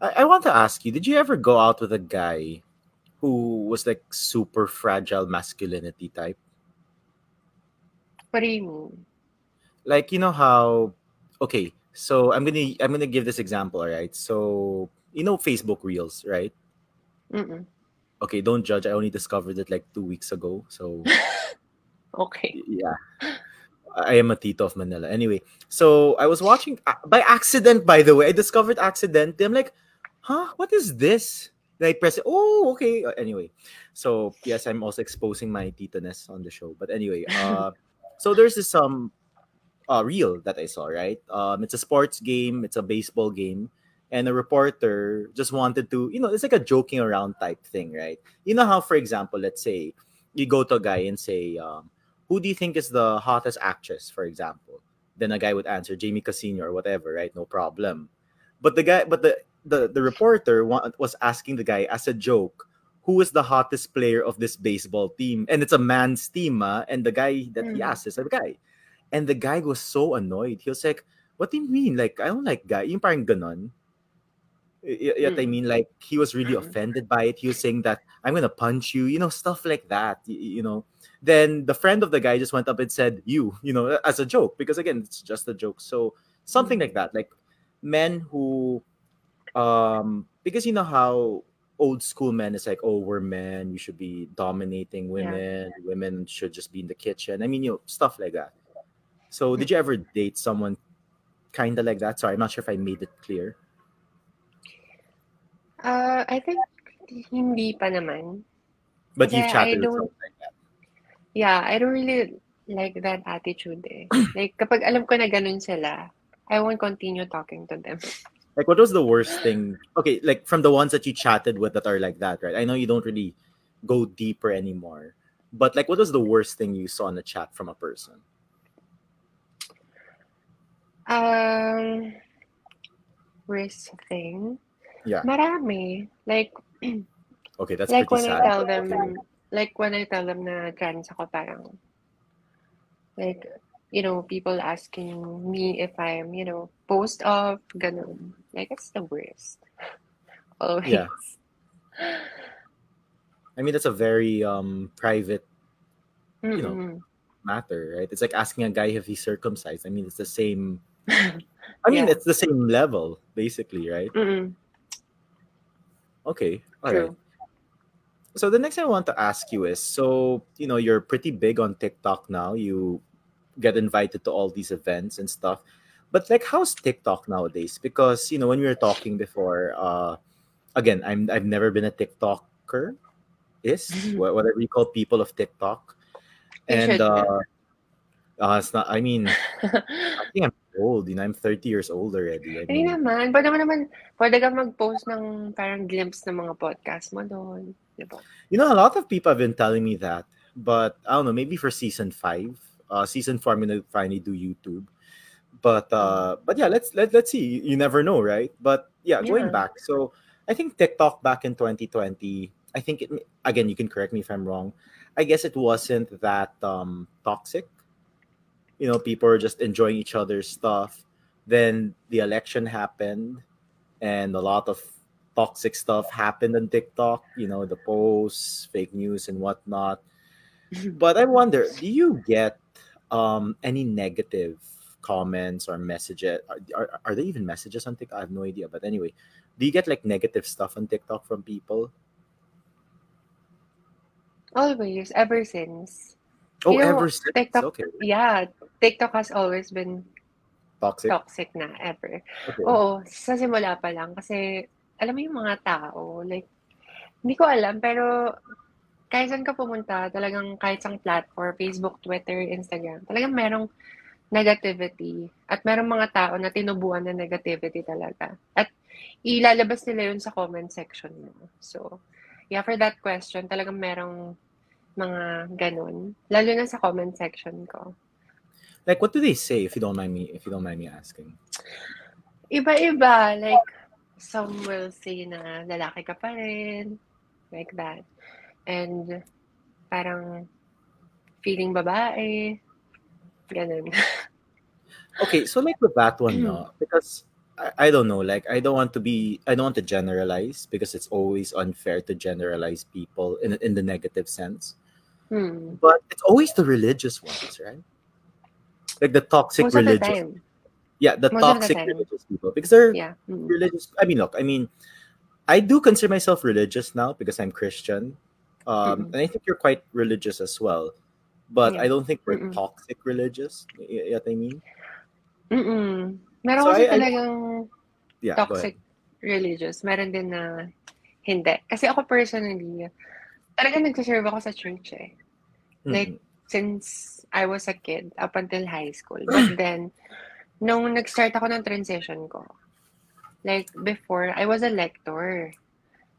I, I want to ask you, did you ever go out with a guy who was like super fragile masculinity type? What do you mean? Like, you know how, okay, so I'm gonna I'm gonna give this example, all right? So, you know Facebook Reels, right? Mm-mm. Okay, don't judge. I only discovered it like two weeks ago, so... Okay. Yeah. I am a tito of Manila. Anyway, so I was watching... By accident, by the way. I discovered accidentally. I'm like, huh? What is this? And I press it. Oh, okay. Anyway. So, yes, I'm also exposing my tito-ness on the show. But anyway, uh, so there's this um, uh, reel that I saw, right? Um, it's a sports game. It's a baseball game. And a reporter just wanted to... You know, it's like a joking around type thing, right? You know how, for example, let's say, you go to a guy and say... Um, Who do you think is the hottest actress, for example? Then a guy would answer Jamie Cassini or whatever, right? No problem. But the guy, but the the, the reporter wa- was asking the guy as a joke, who is the hottest player of this baseball team? And it's a man's team, ah, and the guy that mm. he asked is a guy. And the guy was so annoyed. He was like, "What do you mean? Like, I don't like guy. Yung parang ganon." Y- mm. I mean, like, he was really mm. offended by it. He was saying that I'm gonna punch you, you know, stuff like that, you, you know. Then the friend of the guy just went up and said, "You," you know, as a joke, because again, it's just a joke. So something mm. like that, like men who, um, because you know how old school men is like, "Oh, we're men. We should be dominating women. Yeah. Women should just be in the kitchen." I mean, you know, stuff like that. So, mm. did you ever date someone kind of like that? Sorry, I'm not sure if I made it clear. Uh, I think hindi pa naman. But you've chatted with someone like that. Yeah, I don't really like that attitude. Eh. Like, kapag alam ko na ganun sila, I won't continue talking to them. Like, what was the worst thing? Okay, like, from the ones that you chatted with that are like that, right? I know you don't really go deeper anymore. But, like, what was the worst thing you saw in a chat from a person? Um, worst thing? Yeah. Marami. Like, okay, that's like pretty when sad. I tell them, like when I tell them na trans ako, parang, like, you know, people asking me if I'm, you know, post off, ganun. Like, it's the worst. Always. Yeah. I mean, that's a very um private, mm-hmm. you know, matter, right? It's like asking a guy if he's circumcised. I mean, it's the same, I mean, yeah. it's the same level, basically, right? Mm-hmm. Okay, all True. right. So the next thing I want to ask you is, so, you know, you're pretty big on TikTok now. You get invited to all these events and stuff. But, like, how's TikTok nowadays? Because, you know, when we were talking before, uh, again, I'm, I've never been a TikToker, is whatever you call people of TikTok. And uh, uh, it's not, I mean, I think I'm old, you know, I'm thirty years old already. I mean, ay naman, pwede naman, pwede ka mag-post ng parang glimpse ng mga podcast mo doon, diba? You know, a lot of people have been telling me that, but I don't know, maybe for season five, uh, season four, I'm gonna finally do YouTube. But uh, but yeah, let's let let's see. You, you never know, right? But yeah, yeah, going back, so I think TikTok back in twenty twenty, I think it, again, you can correct me if I'm wrong. I guess it wasn't that um toxic. You know, people were just enjoying each other's stuff. Then the election happened, and a lot of toxic stuff happened on TikTok. You know, the posts, fake news, and whatnot. But I wonder, do you get um, any negative comments or messages? Are, are, are there even messages on TikTok? I have no idea. But anyway, do you get, like, negative stuff on TikTok from people? Always, ever since. Oh, you know, ever since. TikTok, okay. Yeah, TikTok has always been toxic. Toxic na ever. Okay. Oo, sa simula pa lang kasi alam mo yung mga tao, like hindi ko alam pero kahit saan ka pumunta, talagang kahit sang platform, Facebook, Twitter, Instagram, talagang merong negativity at merong mga tao na tinubuan ng negativity talaga. At ilalabas nila yun sa comment section mo. So, yeah, for that question, talagang merong mga ganun, lalo na sa comment section ko. Like, what do they say, if you don't mind me if you don't mind me asking? Iba-iba, like, some will say na lalaki ka pa rin, like that. And parang feeling babae, ganun. Okay, so like with that one, no? Because I, I don't know, like I don't want to be, I don't want to generalize because it's always unfair to generalize people in in the negative sense. Hmm. But it's always the religious ones, right? Like the toxic Most religious. Of the time. Yeah, the Most toxic the religious people. Because they're yeah. mm. religious. I mean, look, I mean, I do consider myself religious now because I'm Christian. Um, mm-hmm. And I think you're quite religious as well. But yeah. I don't think we're Mm-mm. toxic religious. Y- y- I mean? Mm-mm. Meron so kasi I, talagang I, yeah, toxic religious. Meron din na hindi. Kasi ako personally, talagang nagsaserve ako sa church eh. Mm-hmm. Like, since I was a kid up until high school. But then, nung nag-start ako ng transition ko, like before, I was a lector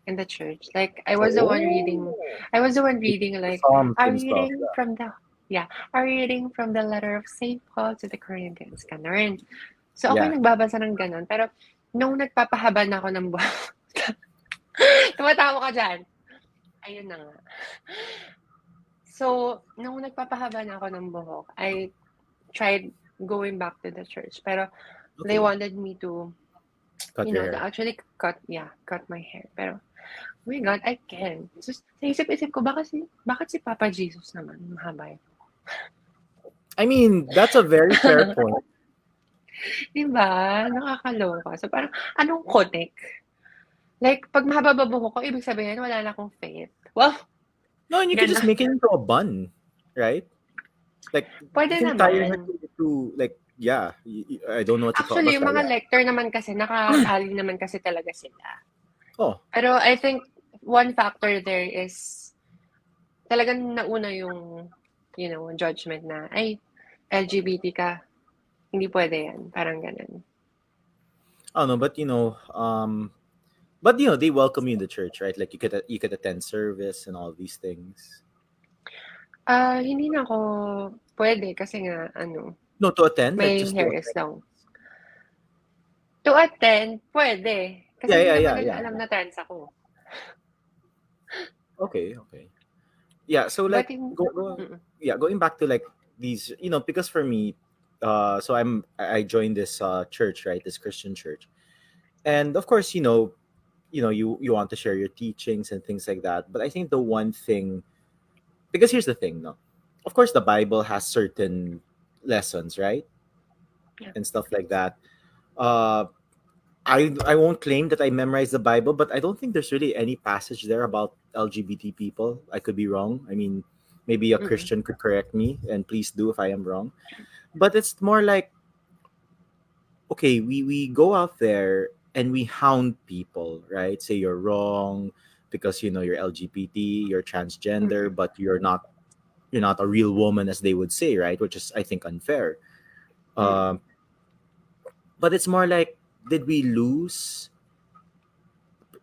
in the church. Like, I was oh. the one reading, I was the one reading like, Psalms are reading stuff, yeah. from the, yeah, are reading from the letter of Saint Paul to the Corinthians. Ganun. So, ako yeah. nagbabasa ng ganun. Pero, nung nagpapahaba na ako ng buwan, tumatawa ka dyan. Ayun na nga. So, nung nagpapahaba na ako ng buhok, I tried going back to the church. Pero okay. they wanted me to, cut you know, to actually cut, yeah, cut my hair. Pero, oh my God, I can. So, naisip-isip ko, baka si, bakit si Papa Jesus naman mahaba yun? I mean, that's a very fair point. Diba? Nakakaloka. So, parang, anong kotek? Like, pag mahaba ba buhok ko, ibig sabihin, wala na akong faith. Well, no, and you can just make it into a bun, right? Like, pwede you can tie it to, like, yeah, I don't know what to call it. Actually, yung mga lector naman kasi, nakakali naman kasi talaga sila. Oh. Pero I think one factor there is talagang nauna yung, you know, judgment na, ay, L G B T ka, hindi pwede yan. Parang ganun. I don't know, but you know, um, But you know they welcome you in the church, right? Like you could you could attend service and all these things. Ah, uh, hindi na ako pwede kasi nga ano. No, to attend. May like hair is long. To attend, pwede. Kasi yeah, yeah, yeah, yeah, alam yeah. na trans ako. Okay, okay. Yeah, so like in, go, go, yeah, going back to like these, you know, because for me, uh, so I'm I joined this uh, church, right? This Christian church, and of course, you know. You know, you, you want to share your teachings and things like that. But I think the one thing, because here's the thing, no? Of course, the Bible has certain lessons, right? Yeah. And stuff like that. Uh, I I won't claim that I memorized the Bible, but I don't think there's really any passage there about L G B T people. I could be wrong. I mean, maybe a mm-hmm. Christian could correct me, and please do if I am wrong. But it's more like, okay, we, we go out there and we hound people, right? Say you're wrong because, you know, you're L G B T, you're transgender, mm-hmm. but you're not you're not a real woman, as they would say, right? Which is, I think, unfair. Mm-hmm. Um, but it's more like, did we lose?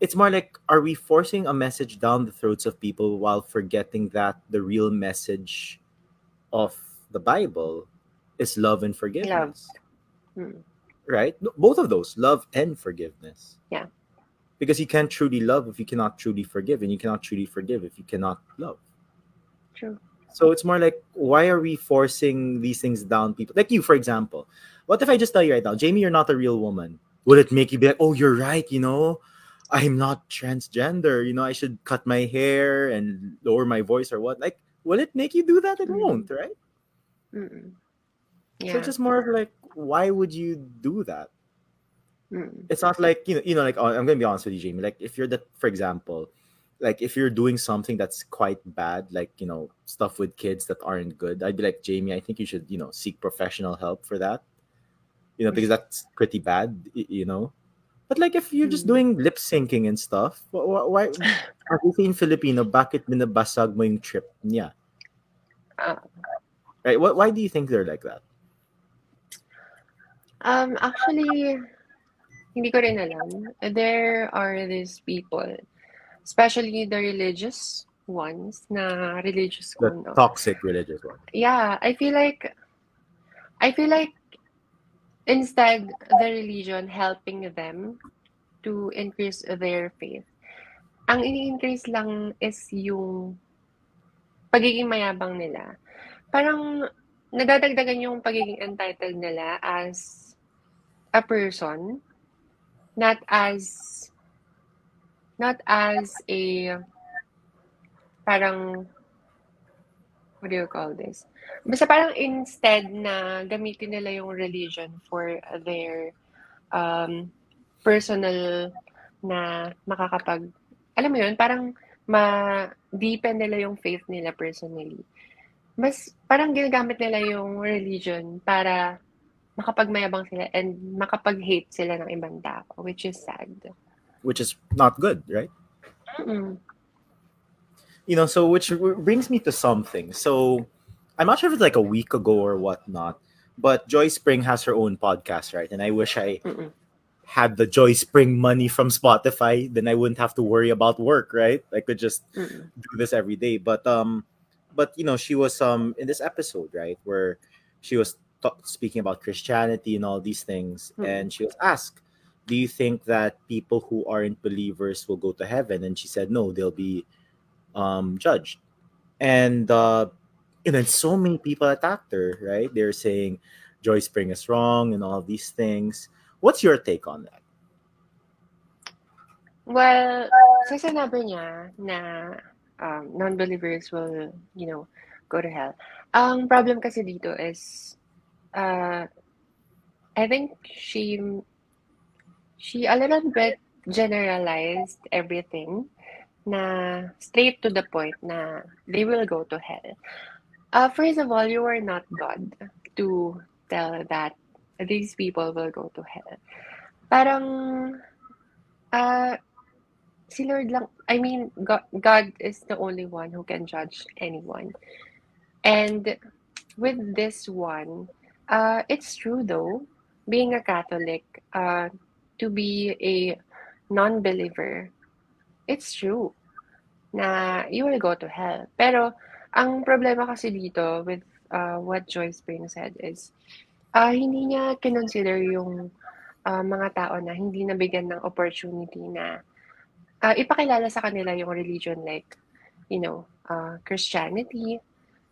It's more like, are we forcing a message down the throats of people while forgetting that the real message of the Bible is love and forgiveness? Love. Mm-hmm. Right? Both of those, love and forgiveness. Yeah. Because you can't truly love if you cannot truly forgive, and you cannot truly forgive if you cannot love. True. So it's more like, why are we forcing these things down people? Like you, for example. What if I just tell you right now, Jamie, you're not a real woman? Would it make you be like, oh, you're right, you know? I'm not transgender. You know, I should cut my hair and lower my voice or what? Like, will it make you do that? It mm-hmm. won't, right? Mm-mm. Yeah. So it's just more of like, why would you do that? Mm. It's not like, you know, you know, like, I'm going to be honest with you, Jamie. Like, if you're the, for example, like, if you're doing something that's quite bad, like, you know, stuff with kids that aren't good, I'd be like, Jamie, I think you should, you know, seek professional help for that. You know, because that's pretty bad, you know. But like, if you're just doing lip syncing and stuff, why? Ako in Filipino, bakit binabasag mo yung trip niya? Right? Why do you think they're like that? Um, actually, hindi ko rin alam. There are these people, especially the religious ones, na religious the one, toxic no? religious ones. Yeah, I feel like, I feel like instead the religion helping them to increase their faith, Ang ini-interest lang is yung pagiging mayabang nila. Parang nadadagdagan yung pagiging entitled nila as a person, not as not as a parang what do you call this? Basta parang instead na gamitin nila yung religion for their um, personal na makakapag, alam mo yun, parang ma-deepen nila yung faith nila personally. Mas parang ginagamit nila yung religion para makapagmayabang sila and makapag-hate sila ng ibang tao, which is sad. Which is not good, right? Mm-mm. You know, so which brings me to something. So I'm not sure if it's like a week ago or whatnot, but Joy Spring has her own podcast, right? And I wish I Mm-mm. had the Joy Spring money from Spotify, then I wouldn't have to worry about work, right? I could just Mm-mm. do this every day. But um, but you know, she was um in this episode, right, where she was t- speaking about Christianity and all these things, Mm-mm. and she was asked, "Do you think that people who aren't believers will go to heaven?" And she said, "No, they'll be." Um, judged, and uh, and then so many people attacked her. Right? They're saying Joy Spring is wrong and all these things. What's your take on that? Well, sa sinabi niya na um, non-believers will, you know, go to hell. Ang problem kasi dito is, uh, I think she she a little bit generalized everything. Na straight to the point na they will go to hell. Uh, first of all, you are not God to tell that these people will go to hell. Parang, uh, si Lord lang, I mean, God, God is the only one who can judge anyone. And with this one, uh, it's true though, being a Catholic, uh, to be a non-believer, it's true na you will go to hell. Pero ang problema kasi dito with uh, what Joy Spring said is uh, hindi niya kinonsider yung uh, mga tao na hindi nabigyan ng opportunity na uh, ipakilala sa kanila yung religion like, you know, uh, Christianity,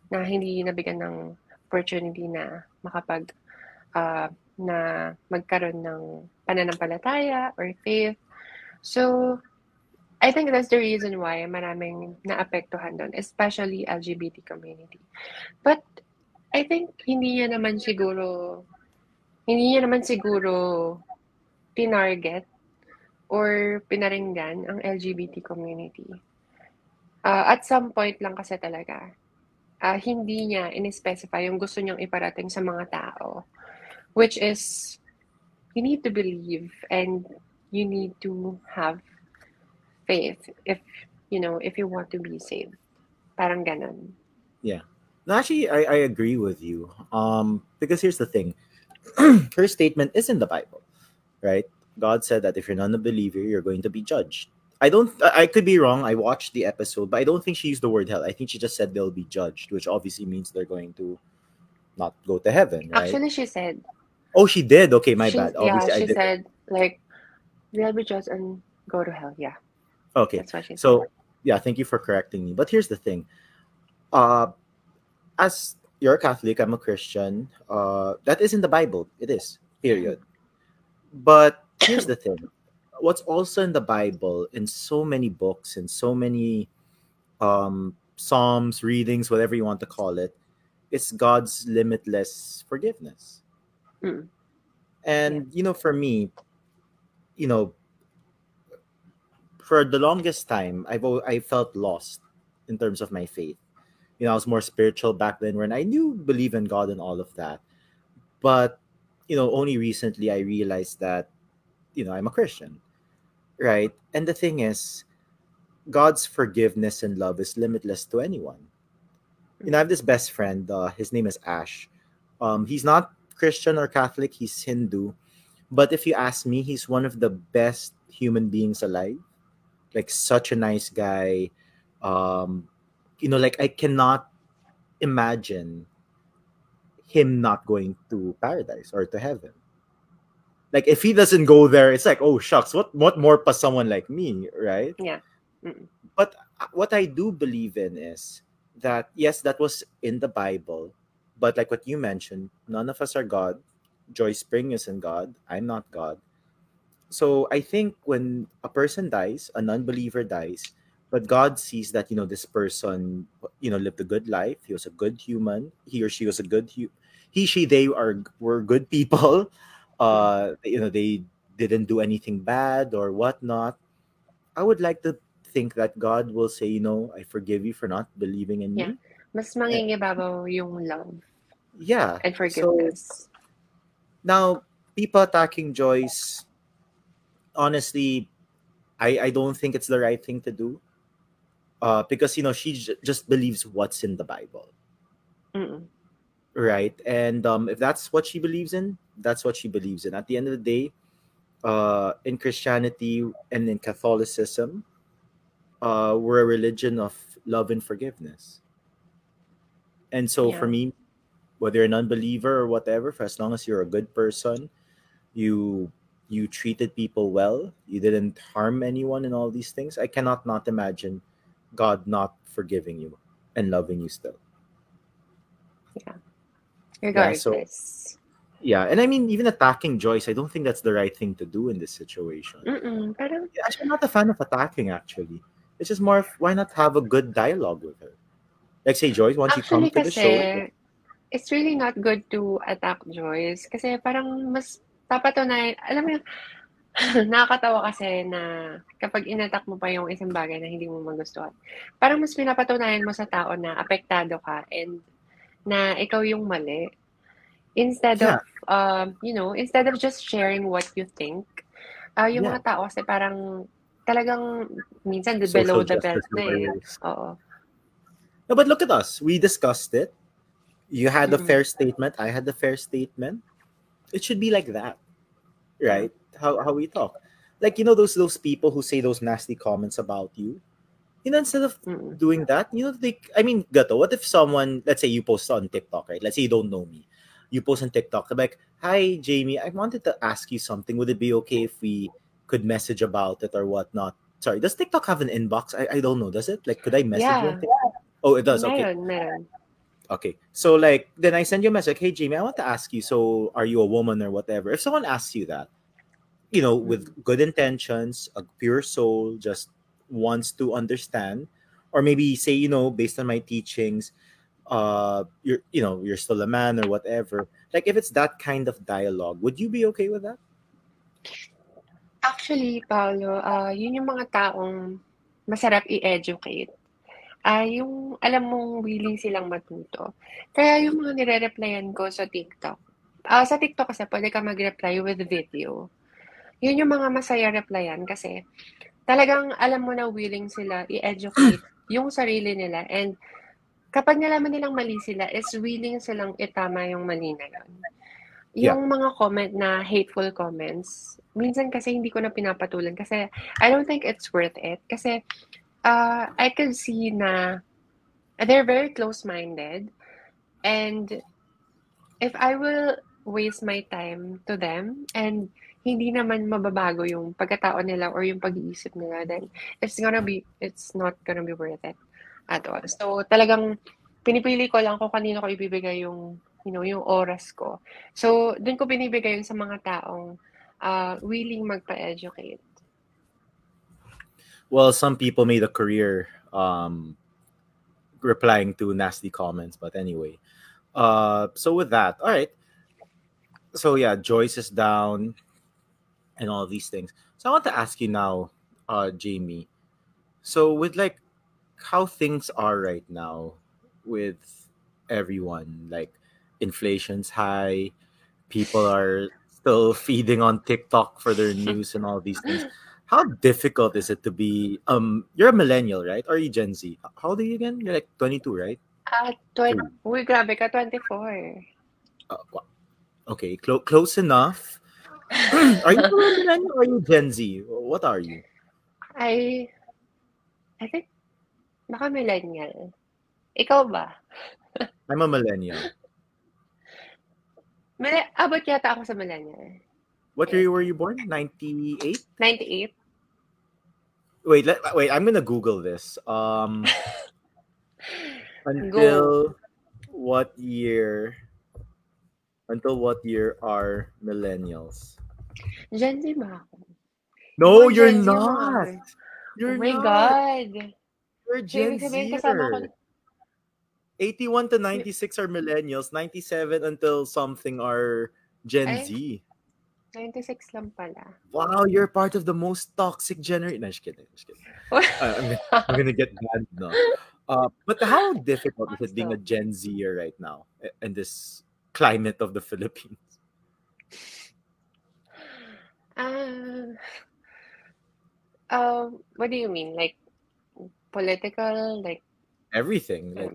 na hindi nabigyan ng opportunity na makapag, uh, na magkaroon ng pananampalataya or faith. So, I think that's the reason why maraming naapektuhan doon, especially L G B T community. But I think hindi niya naman siguro, hindi niya naman siguro tinarget or pinaringgan ang L G B T community. Uh, at some point lang kasi talaga, uh, hindi niya in-specify yung gusto niyang iparating sa mga tao, which is, you need to believe and you need to have faith, if you know, if you want to be saved, parang ganun. Yeah, no, actually, I, I agree with you. Um, because here's the thing, her statement is in the Bible, right? God said that if you're not a believer, you're going to be judged. I don't, I could be wrong. I watched the episode, but I don't think she used the word hell. I think she just said they'll be judged, which obviously means they're going to not go to heaven. Right? Actually, she said. Oh, she did. Okay, my she, bad. Yeah, obviously, she I did. said like they'll be judged and go to hell. Yeah. Okay, so yeah, thank you for correcting me. But here's the thing. Uh, as you're a Catholic, I'm a Christian. Uh, that is in the Bible. It is, period. But here's the thing. What's also in the Bible, in so many books, in so many um, psalms, readings, whatever you want to call it, is God's limitless forgiveness. Mm. And, you know, for me, you know, for the longest time, I've I felt lost in terms of my faith. You know, I was more spiritual back then when I knew believe in God and all of that. But, you know, only recently I realized that, you know, I'm a Christian, right? And the thing is, God's forgiveness and love is limitless to anyone. You know, I have this best friend. Uh, his name is Ash. Um, he's not Christian or Catholic. He's Hindu. But if you ask me, he's one of the best human beings alive. Like, such a nice guy. Um, you know, like, I cannot imagine him not going to paradise or to heaven. Like, if he doesn't go there, it's like, oh, shucks, what, what more pa someone like me, right? Yeah. Mm-mm. But what I do believe in is that, yes, that was in the Bible. But like what you mentioned, none of us are God. Joy Spring isn't God. I'm not God. So I think when a person dies, an unbeliever dies, but God sees that, you know, this person, you know, lived a good life. He was a good human. He or she was a good, hu- he, she, they are were good people. Uh, you know, they didn't do anything bad or whatnot. I would like to think that God will say, you know, I forgive you for not believing in yeah. me. Mas mangingibabaw yung love. Yeah. And forgiveness. So, now, people attacking Joyce, honestly, I, I don't think it's the right thing to do. Uh, because, you know, she j- just believes what's in the Bible. Mm-mm. Right? And um, if that's what she believes in, that's what she believes in. At the end of the day, uh, in Christianity and in Catholicism, uh, we're a religion of love and forgiveness. And so yeah. for me, whether you're an unbeliever or whatever, for as long as you're a good person, you you treated people well, you didn't harm anyone and all these things, I cannot not imagine God not forgiving you and loving you still. Yeah. Regardless. Yeah, so, yeah. And I mean, even attacking Joyce, I don't think that's the right thing to do in this situation. Mm-mm, I don't... I'm not a fan of attacking, actually. It's just more of, why not have a good dialogue with her? Like, say, Joyce, why don't you come to the show? It's really not good to attack Joyce kasi parang mas papatunayan, alam mo yung nakakatawa kasi na kapag inattack mo pa yung isang bagay na hindi mo magustuhan, parang mas pinapatunayan mo sa tao na apektado ka and na ikaw yung mali instead yeah. of um uh, you know, instead of just sharing what you think, uh, yung yeah. mga tao kasi parang talagang minsan the below the belt na eh. Oo. No, but look at us, we discussed it. You had mm-hmm. a fair statement. I had a fair statement. It should be like that, right? How how we talk. Like, you know, those those people who say those nasty comments about you. You know, instead of mm-hmm. doing that, you know, they, I mean, Gato, what if someone, let's say you post on TikTok, right? Let's say you don't know me. You post on TikTok. I'm like, hi, Jamie, I wanted to ask you something. Would it be okay if we could message about it or whatnot? Sorry, does TikTok have an inbox? I, I don't know. Does it? Like, could I message yeah. you on TikTok? Oh, it does. Okay. No, no. Okay, so like, then I send you a message, hey, Jamie, I want to ask you, so are you a woman or whatever? If someone asks you that, you know, with good intentions, a pure soul just wants to understand, or maybe say, you know, based on my teachings, uh, you're, you know, you're still a man or whatever. Like, if it's that kind of dialogue, would you be okay with that? Actually, Paolo, uh, yun yung mga taong masarap i-educate. Ay, uh, yung alam mong willing silang matuto. Kaya yung mga nire-replyan ko sa TikTok. Uh, sa TikTok kasi pwede ka mag-reply with video. Yun yung mga masaya replyan kasi talagang alam mo na willing sila i-educate yung sarili nila. And kapag nalaman nilang mali sila, is willing silang itama yung mali na yun. Yung yeah. mga comment na hateful comments, minsan kasi hindi ko na pinapatulan. Kasi I don't think it's worth it. Kasi... Uh, I can see na they're very close-minded, and if I will waste my time to them and hindi naman mababago yung pagkatao nila or yung pag-iisip nila, then it's gonna be it's not gonna be worth it at all. So talagang pinipili ko lang kung kanino ko ibibigay yung, you know, yung oras ko. So dun ko binibigay yun sa mga taong uh, willing magpa-educate. Well, some people made a career um, replying to nasty comments, but anyway. Uh, so with that, all right. So yeah, Joyce is down and all these things. So I want to ask you now, uh, Jamie. So with like how things are right now with everyone, like inflation's high, people are still feeding on TikTok for their news and all these things. How difficult is it to be, um, you're a millennial, right? Or are you Gen Z? How old are you again? You're like twenty-two, right? Uh, twenty, uy, grabe ka, twenty-four. Uh, okay, clo- close enough. Are you a millennial or are you Gen Z? What are you? I, I think, baka millennial. Ikaw ba? I'm a millennial. Mil- abot yata ako sa millennial. What year were you born? ninety-eight? ninety-eight. Wait, let, wait. I'm gonna Google this. Um, until Go. what year? Until what year are millennials? Gen Z ba ako? No, oh, you're Gen not. Zero. You're oh my not. God. You're Gen Z. eighty-one to ninety-six are millennials. ninety-seven until something are Gen Ay, Z. ninety-six lang pala. Wow, you're part of the most toxic generation. No, just kidding. Just kidding. uh, I'm going to get banned now. Uh, but how difficult is it being a Gen Zer right now in this climate of the Philippines? Uh, uh, what do you mean? Like political? Like everything. Like,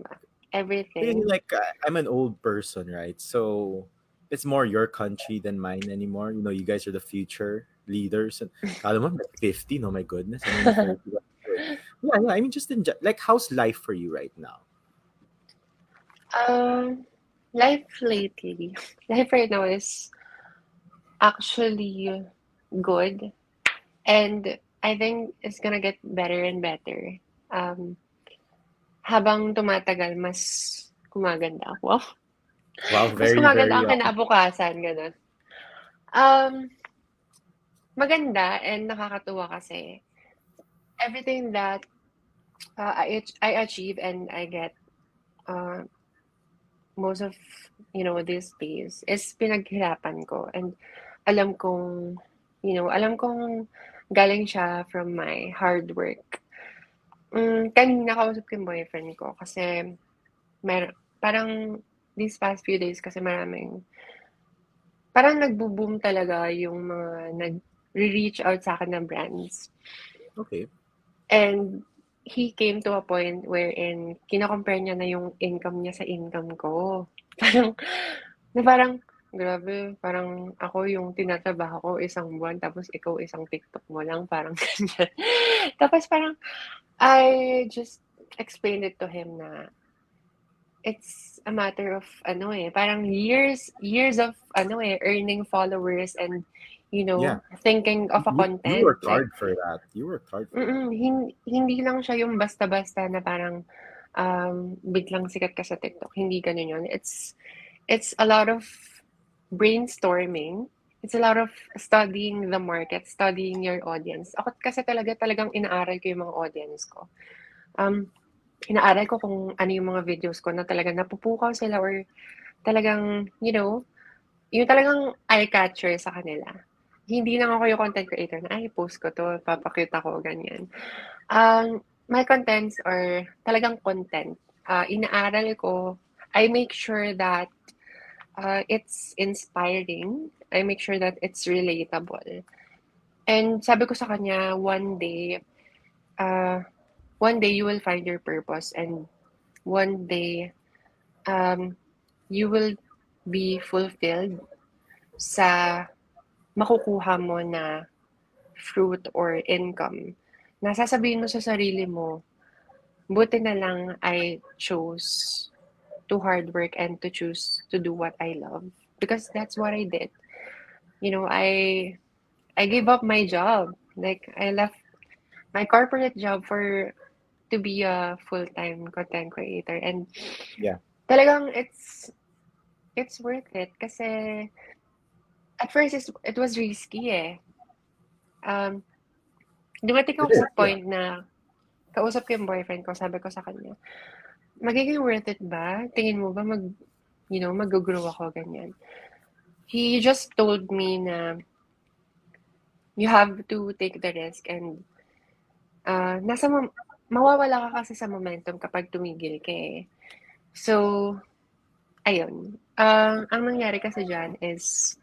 everything. Like I'm an old person, right? So it's more your country than mine anymore. You know, you guys are the future leaders. And I'm like fifty. No, my goodness. I mean, yeah, yeah. I mean, just enjoy. Like, how's life for you right now? Um, life lately. Life right now is actually good, and I think it's gonna get better and better. Um. Habang tumatagal, mas kumaganda ako. Wow, wow very, mas kumaganda very, ako kinabukasan, ganun. Um, maganda and nakakatuwa kasi everything that uh, I, I achieve and I get uh, most of, you know, these days is pinaghirapan ko. And alam kong, you know, alam kong galing siya from my hard work. Mm, kanina kausap ko yung boyfriend ko kasi mer- parang these past few days kasi maraming parang nagbo-boom talaga yung mga nag-reach out sa akin ng brands. Okay. And he came to a point wherein kina-compare niya na yung income niya sa income ko. Parang, na parang, grabe, parang ako yung tinatrabaho ko isang buwan tapos ikaw isang TikTok mo lang, parang ganyan. Tapos parang, I just explained it to him na it's a matter of ano eh, parang years years of ano eh, earning followers and, you know, yeah. thinking of a content. You, you worked hard like, for that. You worked hard for that. Hindi, hindi lang siya yung basta-basta na parang um, biglang sikat ka sa TikTok. Hindi ganun yun. It's, it's a lot of brainstorming. It's a lot of studying the market, studying your audience. Ako kasi talaga talagang inaaral ko yung mga audience ko. Um, inaaral ko kung ano yung mga videos ko na talagang napupukaw sila or talagang, you know, yung talagang eye-catcher sa kanila. Hindi lang ako yung content creator na, ay, post ko to, papakita ko, ganyan. Um, my contents are talagang content. Uh, inaaral ko, I make sure that Uh, it's inspiring. I make sure that it's relatable. And sabi ko sa kanya, one day, uh, one day you will find your purpose and one day um, you will be fulfilled sa makukuha mo na fruit or income. Nasasabihin mo sa sarili mo, buti na lang I chose to hard work and to choose to do what I love because that's what I did. You know, I I gave up my job. Like I left my corporate job for to be a full-time content creator and yeah. Talagang it's it's worth it kasi at first it's, it was risky eh. Um dumating ako sa point na kausap ko yung boyfriend ko, sabi ko sa kanya, magiging worth it ba? Tingin mo ba mag, you know, mag-grow ako, ganyan? He just told me na you have to take the risk and uh, nasa ma- mawawala ka kasi sa momentum kapag tumigil ka eh. So, ayun. Uh, ang nangyari kasi dyan is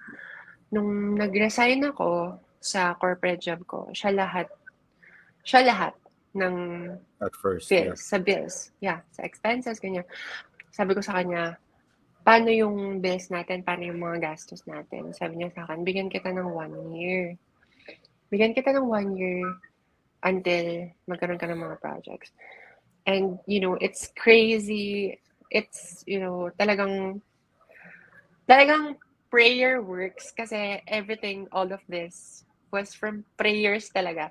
nung nag-resign ako sa corporate job ko, siya lahat, siya lahat. Ng at first bills, yeah. Sa bills, yeah, sa expenses, ganyan. Sabi ko sa kanya, paano yung bills natin, paano yung mga gastos natin? Sabi niya sa akin, bigyan kita ng one year. Bigyan kita ng one year until magkaroon ka ng mga projects. And, you know, it's crazy. It's, you know, talagang, talagang prayer works kasi everything, all of this was from prayers talaga.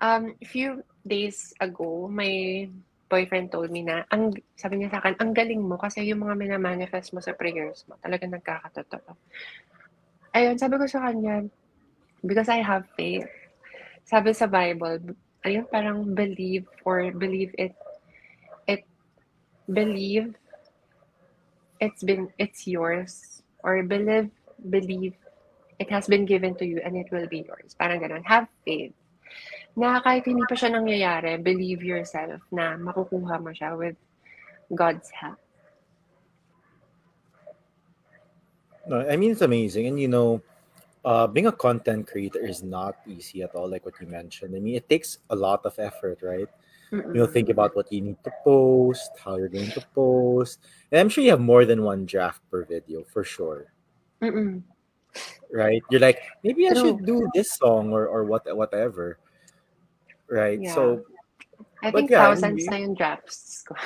Um, a few days ago, my boyfriend told me na, ang, sabi niya sa akin, ang galing mo kasi yung mga minamanifest mo sa prayers mo, talaga nagkakatotoo. Ayun, sabi ko sa kanya, because I have faith. Sabi sa Bible, ayun, parang believe or believe it, it, believe, it's been, it's yours. Or believe, believe, it has been given to you and it will be yours. Parang ganun, have faith. Na kahit hindi pa siya nangyayari, believe yourself na makukuha mo siya with God's help. No, I mean, it's amazing. And you know, uh, being a content creator is not easy at all, like what you mentioned. I mean, it takes a lot of effort, right? Mm-mm. You'll think about what you need to post, how you're going to post. And I'm sure you have more than one draft per video, for sure. Mm-mm. Right? You're like, maybe I no. should do this song or, or what whatever. Right, yeah. So I think yeah, thousands na yung drafts ko.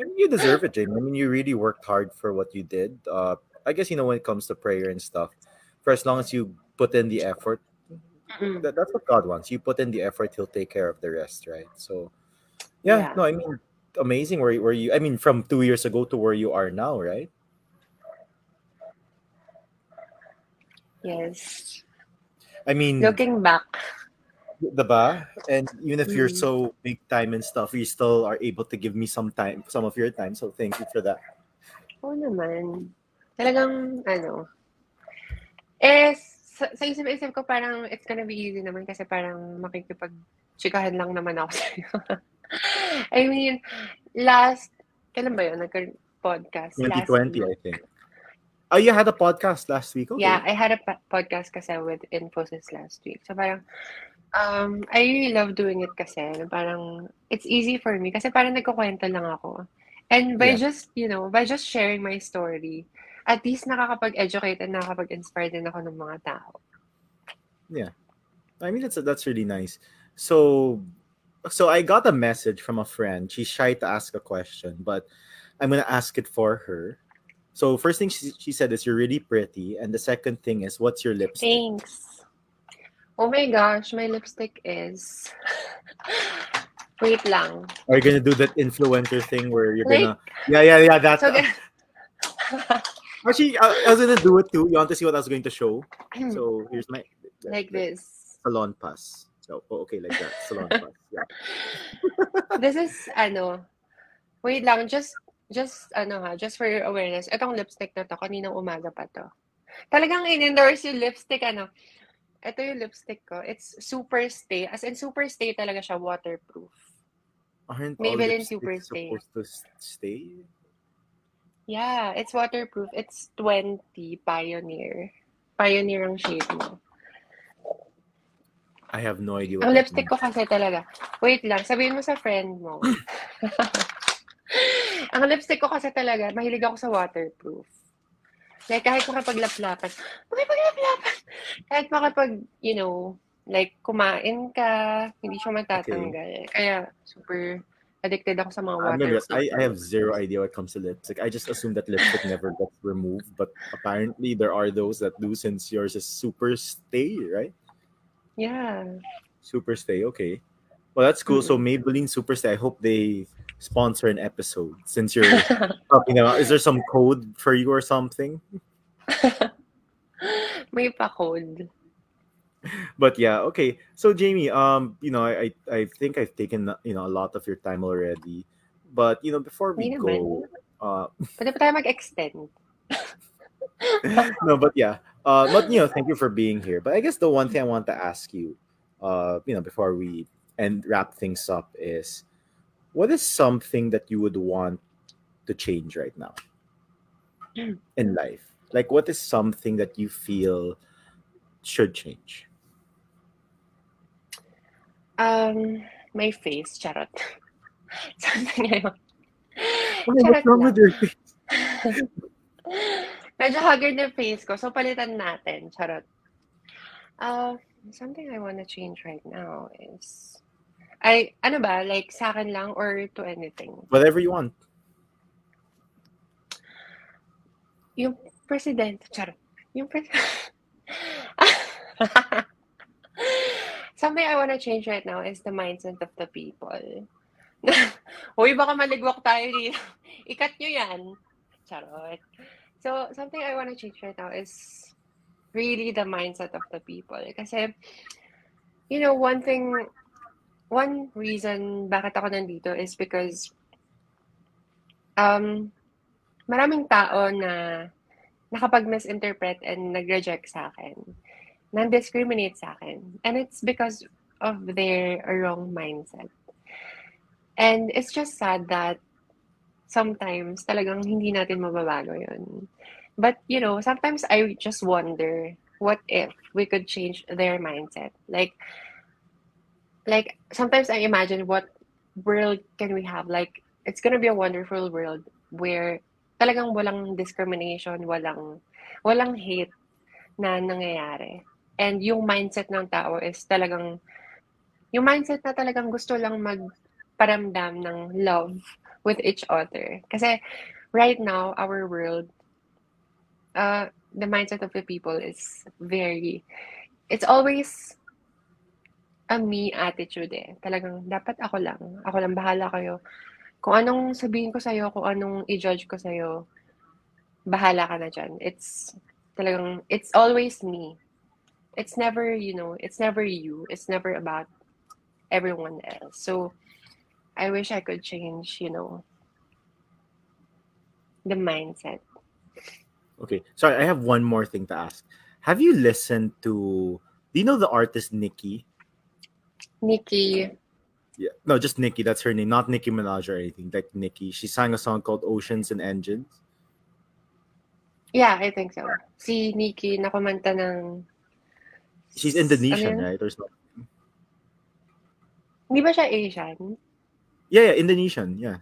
You deserve it, Jamie. I mean, you really worked hard for what you did. Uh, I guess, you know, when it comes to prayer and stuff, for as long as you put in the effort, mm-hmm. that, that's what God wants. You put in the effort, He'll take care of the rest, right? So, yeah, yeah. no, I mean, amazing where, where you, I mean, from two years ago to where you are now, right? Yes. I mean, looking back. Diba? And even if you're so big time and stuff, you still are able to give me some time, some of your time. So thank you for that. Oo naman. Talagang, ano, eh, sa, sa isip-isip ko parang it's gonna be easy naman kasi parang makikipag-chikahan lang naman ako sa'yo. I mean, last, kailan ba yun? Nagka-podcast? twenty twenty, I think. Oh, you had a podcast last week? Okay. Yeah, I had a po- podcast kasi with Infosys last week. So parang, Um, I really love doing it kasi parang it's easy for me kasi parang nagkukwento lang ako. And by yeah. just, you know, by just sharing my story, at least nakakapag-educate and nakakapag-inspire din ako ng mga tao. Yeah. I mean, that's that's really nice. So, so I got a message from a friend. She's shy to ask a question, but I'm going to ask it for her. So, first thing she, she said is, you're really pretty. And the second thing is, what's your lipstick? Thanks. Oh my gosh, my lipstick is... Wait lang. Are you gonna do that influencer thing where you're like... gonna... Yeah, yeah, yeah, that's... So gonna... Actually, I, I was gonna do it too. You want to see what I was going to show? So, here's my... Like, like this. Salon pass. So, oh, okay, like that. Salon pass, yeah. This is, ano... Wait lang, just... Just, ano ha, just for your awareness. Itong lipstick na to, kaninang umaga pa to. Talagang in-endorse yung lipstick, ano... Ito yung lipstick ko. It's Superstay. As in, Superstay talaga siya, waterproof. Aren't Maybelline Superstay supposed to stay? Yeah, it's waterproof. It's twenty, Pioneer. Pioneer ang shade mo. I have no idea what ang lipstick means. Ko kasi talaga. Wait lang, sabihin mo sa friend mo. Ang lipstick ko kasi talaga, mahilig ako sa waterproof. Like, kahit makapaglaplapan. Makapaglaplapan. Kahit makapag, you know, like, kumain ka, hindi siya matatanggal. Okay. Kaya, super addicted ako sa mga water. I, I have zero idea what comes to lipstick. I just assume that lipstick never gets removed. But apparently, there are those that do since yours is Superstay, right? Yeah. Superstay, okay. Well, that's cool. Mm-hmm. So, Maybelline Superstay, I hope they... sponsor an episode since you're talking about. Is there some code for you or something? May pa code. But yeah, okay. So Jamie, um, you know, I I think I've taken you know a lot of your time already, but you know before we Wait go, uh, pwede pa tayo mag-extend. No, but yeah, uh, but you know, thank you for being here. But I guess the one thing I want to ask you, uh, you know, before we and wrap things up is. What is something that you would want to change right now in life? Like, what is something that you feel should change? Um, my face, charot. Something like that. What's wrong with your face? Medyo haggard na face ko, so palitan natin, charot. Uh, something I want to change right now is... I, ano ba? Like, sa akin lang or to anything? Whatever you want. Yung president, charot. Yung president. Something I want to change right now is the mindset of the people. Uy, baka maligwak tayo dito. Ikat nyo yan. Charot. So, something I want to change right now is really the mindset of the people. Kasi, you know, one thing, one reason bakit ako nandito is because um, maraming tao na nakapag-misinterpret and nag-reject sa akin, nang-discriminate sa akin. And it's because of their wrong mindset. And it's just sad that sometimes talagang hindi natin mababago yun. But, you know, sometimes I just wonder, what if we could change their mindset? Like, like sometimes I imagine what world can we have? Like, it's gonna be a wonderful world where talagang walang discrimination, walang, walang hate na nangyayari. And yung mindset ng tao is talagang, yung mindset na talagang gusto lang mag- paramdam ng love with each other. Kasi right now, our world, uh, the mindset of the people is very, it's always a me attitude eh. Talagang dapat ako lang. Ako lang bahala kayo. Kung anong sabihin ko sa'yo, kung anong i-judge ko sa'yo, bahala ka na dyan. It's talagang, it's always me. It's never, you know, it's never you. It's never about everyone else. So, I wish I could change, you know, the mindset. Okay. Sorry, I have one more thing to ask. Have you listened to, do you know the artist Nikki? Nikki. Yeah. No, just Nikki. That's her name. Not Nicki Minaj or anything. Like Nikki. She sang a song called Oceans and Engines. Yeah, I think so. Si Nikki nakumanta ng... She's Indonesian, ano right? Or something. Hindi ba siya Asian? Yeah, yeah, Indonesian, yeah.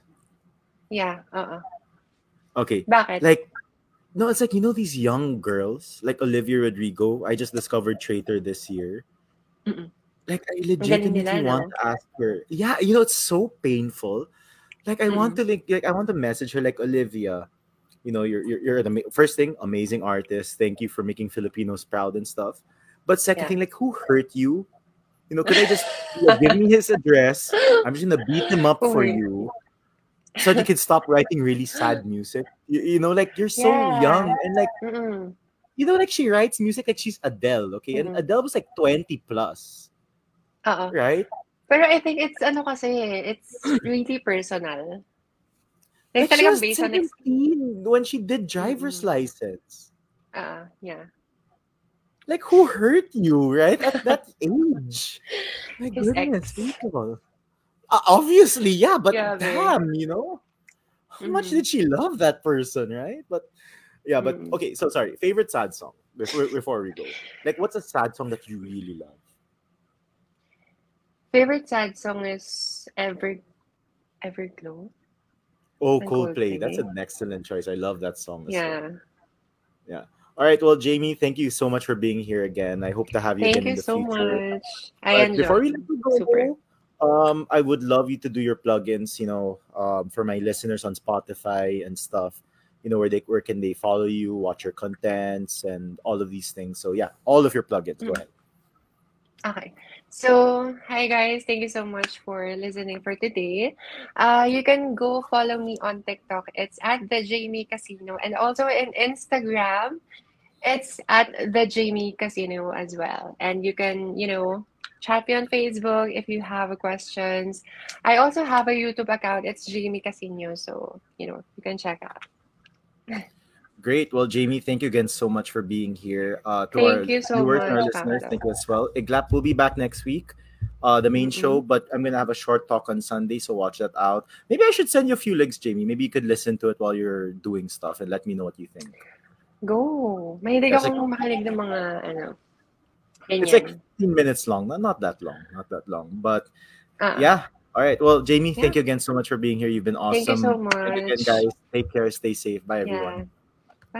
Yeah, uh-uh. Okay. Bakit? Like, no, it's like, you know these young girls? Like Olivia Rodrigo, I just discovered Traitor this year. Mm-mm. Like, I legitimately nila, want no? to ask her. Yeah, you know, it's so painful. Like, I mm-hmm. want to like, like, I want to message her like, Olivia, you know, you're, you're, you're an ama- first thing, amazing artist. Thank you for making Filipinos proud and stuff. But second yeah. thing, like, who hurt you? You know, could I just you know, give me his address? I'm just gonna beat him up for you, so you can stop writing really sad music. You, you know, like you're so yeah. young and like, mm-mm. you know, like she writes music like she's Adele, okay? Mm-hmm. And Adele was like twenty plus, uh-oh. Right? Pero I think it's ano kasi, it's really personal. Like, like she was seventeen on when she did driver's mm-hmm. license. Ah, uh, yeah. Like, who hurt you, right? At that age. My his goodness, people. Uh, obviously, yeah, but yeah, damn, man. You know? How mm-hmm. much did she love that person, right? But, yeah, but, mm. okay, so sorry. Favorite sad song before, before we go. Like, what's a sad song that you really love? Favorite sad song is Ever, Everglow. Oh, Coldplay. Coldplay. That's an excellent choice. I love that song as yeah. well. Yeah. All right, well, Jamie, thank you so much for being here again. I hope to have you thank again you in the so future. Thank you so much. I right, enjoyed before we let you go, Super. um, I would love you to do your plugins, you know, um, for my listeners on Spotify and stuff, you know, where they where can they follow you, watch your contents, and all of these things. So, yeah, all of your plugins. Mm-hmm. Go ahead. Okay. So, hi guys. Thank you so much for listening for today. Uh, you can go follow me on TikTok. It's at the Jamie Cassini. And also in Instagram, it's at the Jamie Cassini as well. And you can, you know, chat me on Facebook if you have questions. I also have a YouTube account. It's Jamie Cassini. So, you know, you can check out. Great. Well, Jamie, thank you again so much for being here. Uh, to thank our you so viewers much, and our listeners, Paolo. Thank you as well. Iglap will be back next week, uh, the main mm-hmm. show, but I'm going to have a short talk on Sunday, so watch that out. Maybe I should send you a few links, Jamie. Maybe you could listen to it while you're doing stuff and let me know what you think. Go. Mahilig akong makinig ng mga, ano, ganyan. It's like fifteen minutes long. Not, not that long. Not that long. But, uh-uh. yeah. All right. Well, Jamie, yeah. thank you again so much for being here. You've been awesome. Thank you so much. And again, guys, take care. Stay safe. Bye, everyone. Yeah.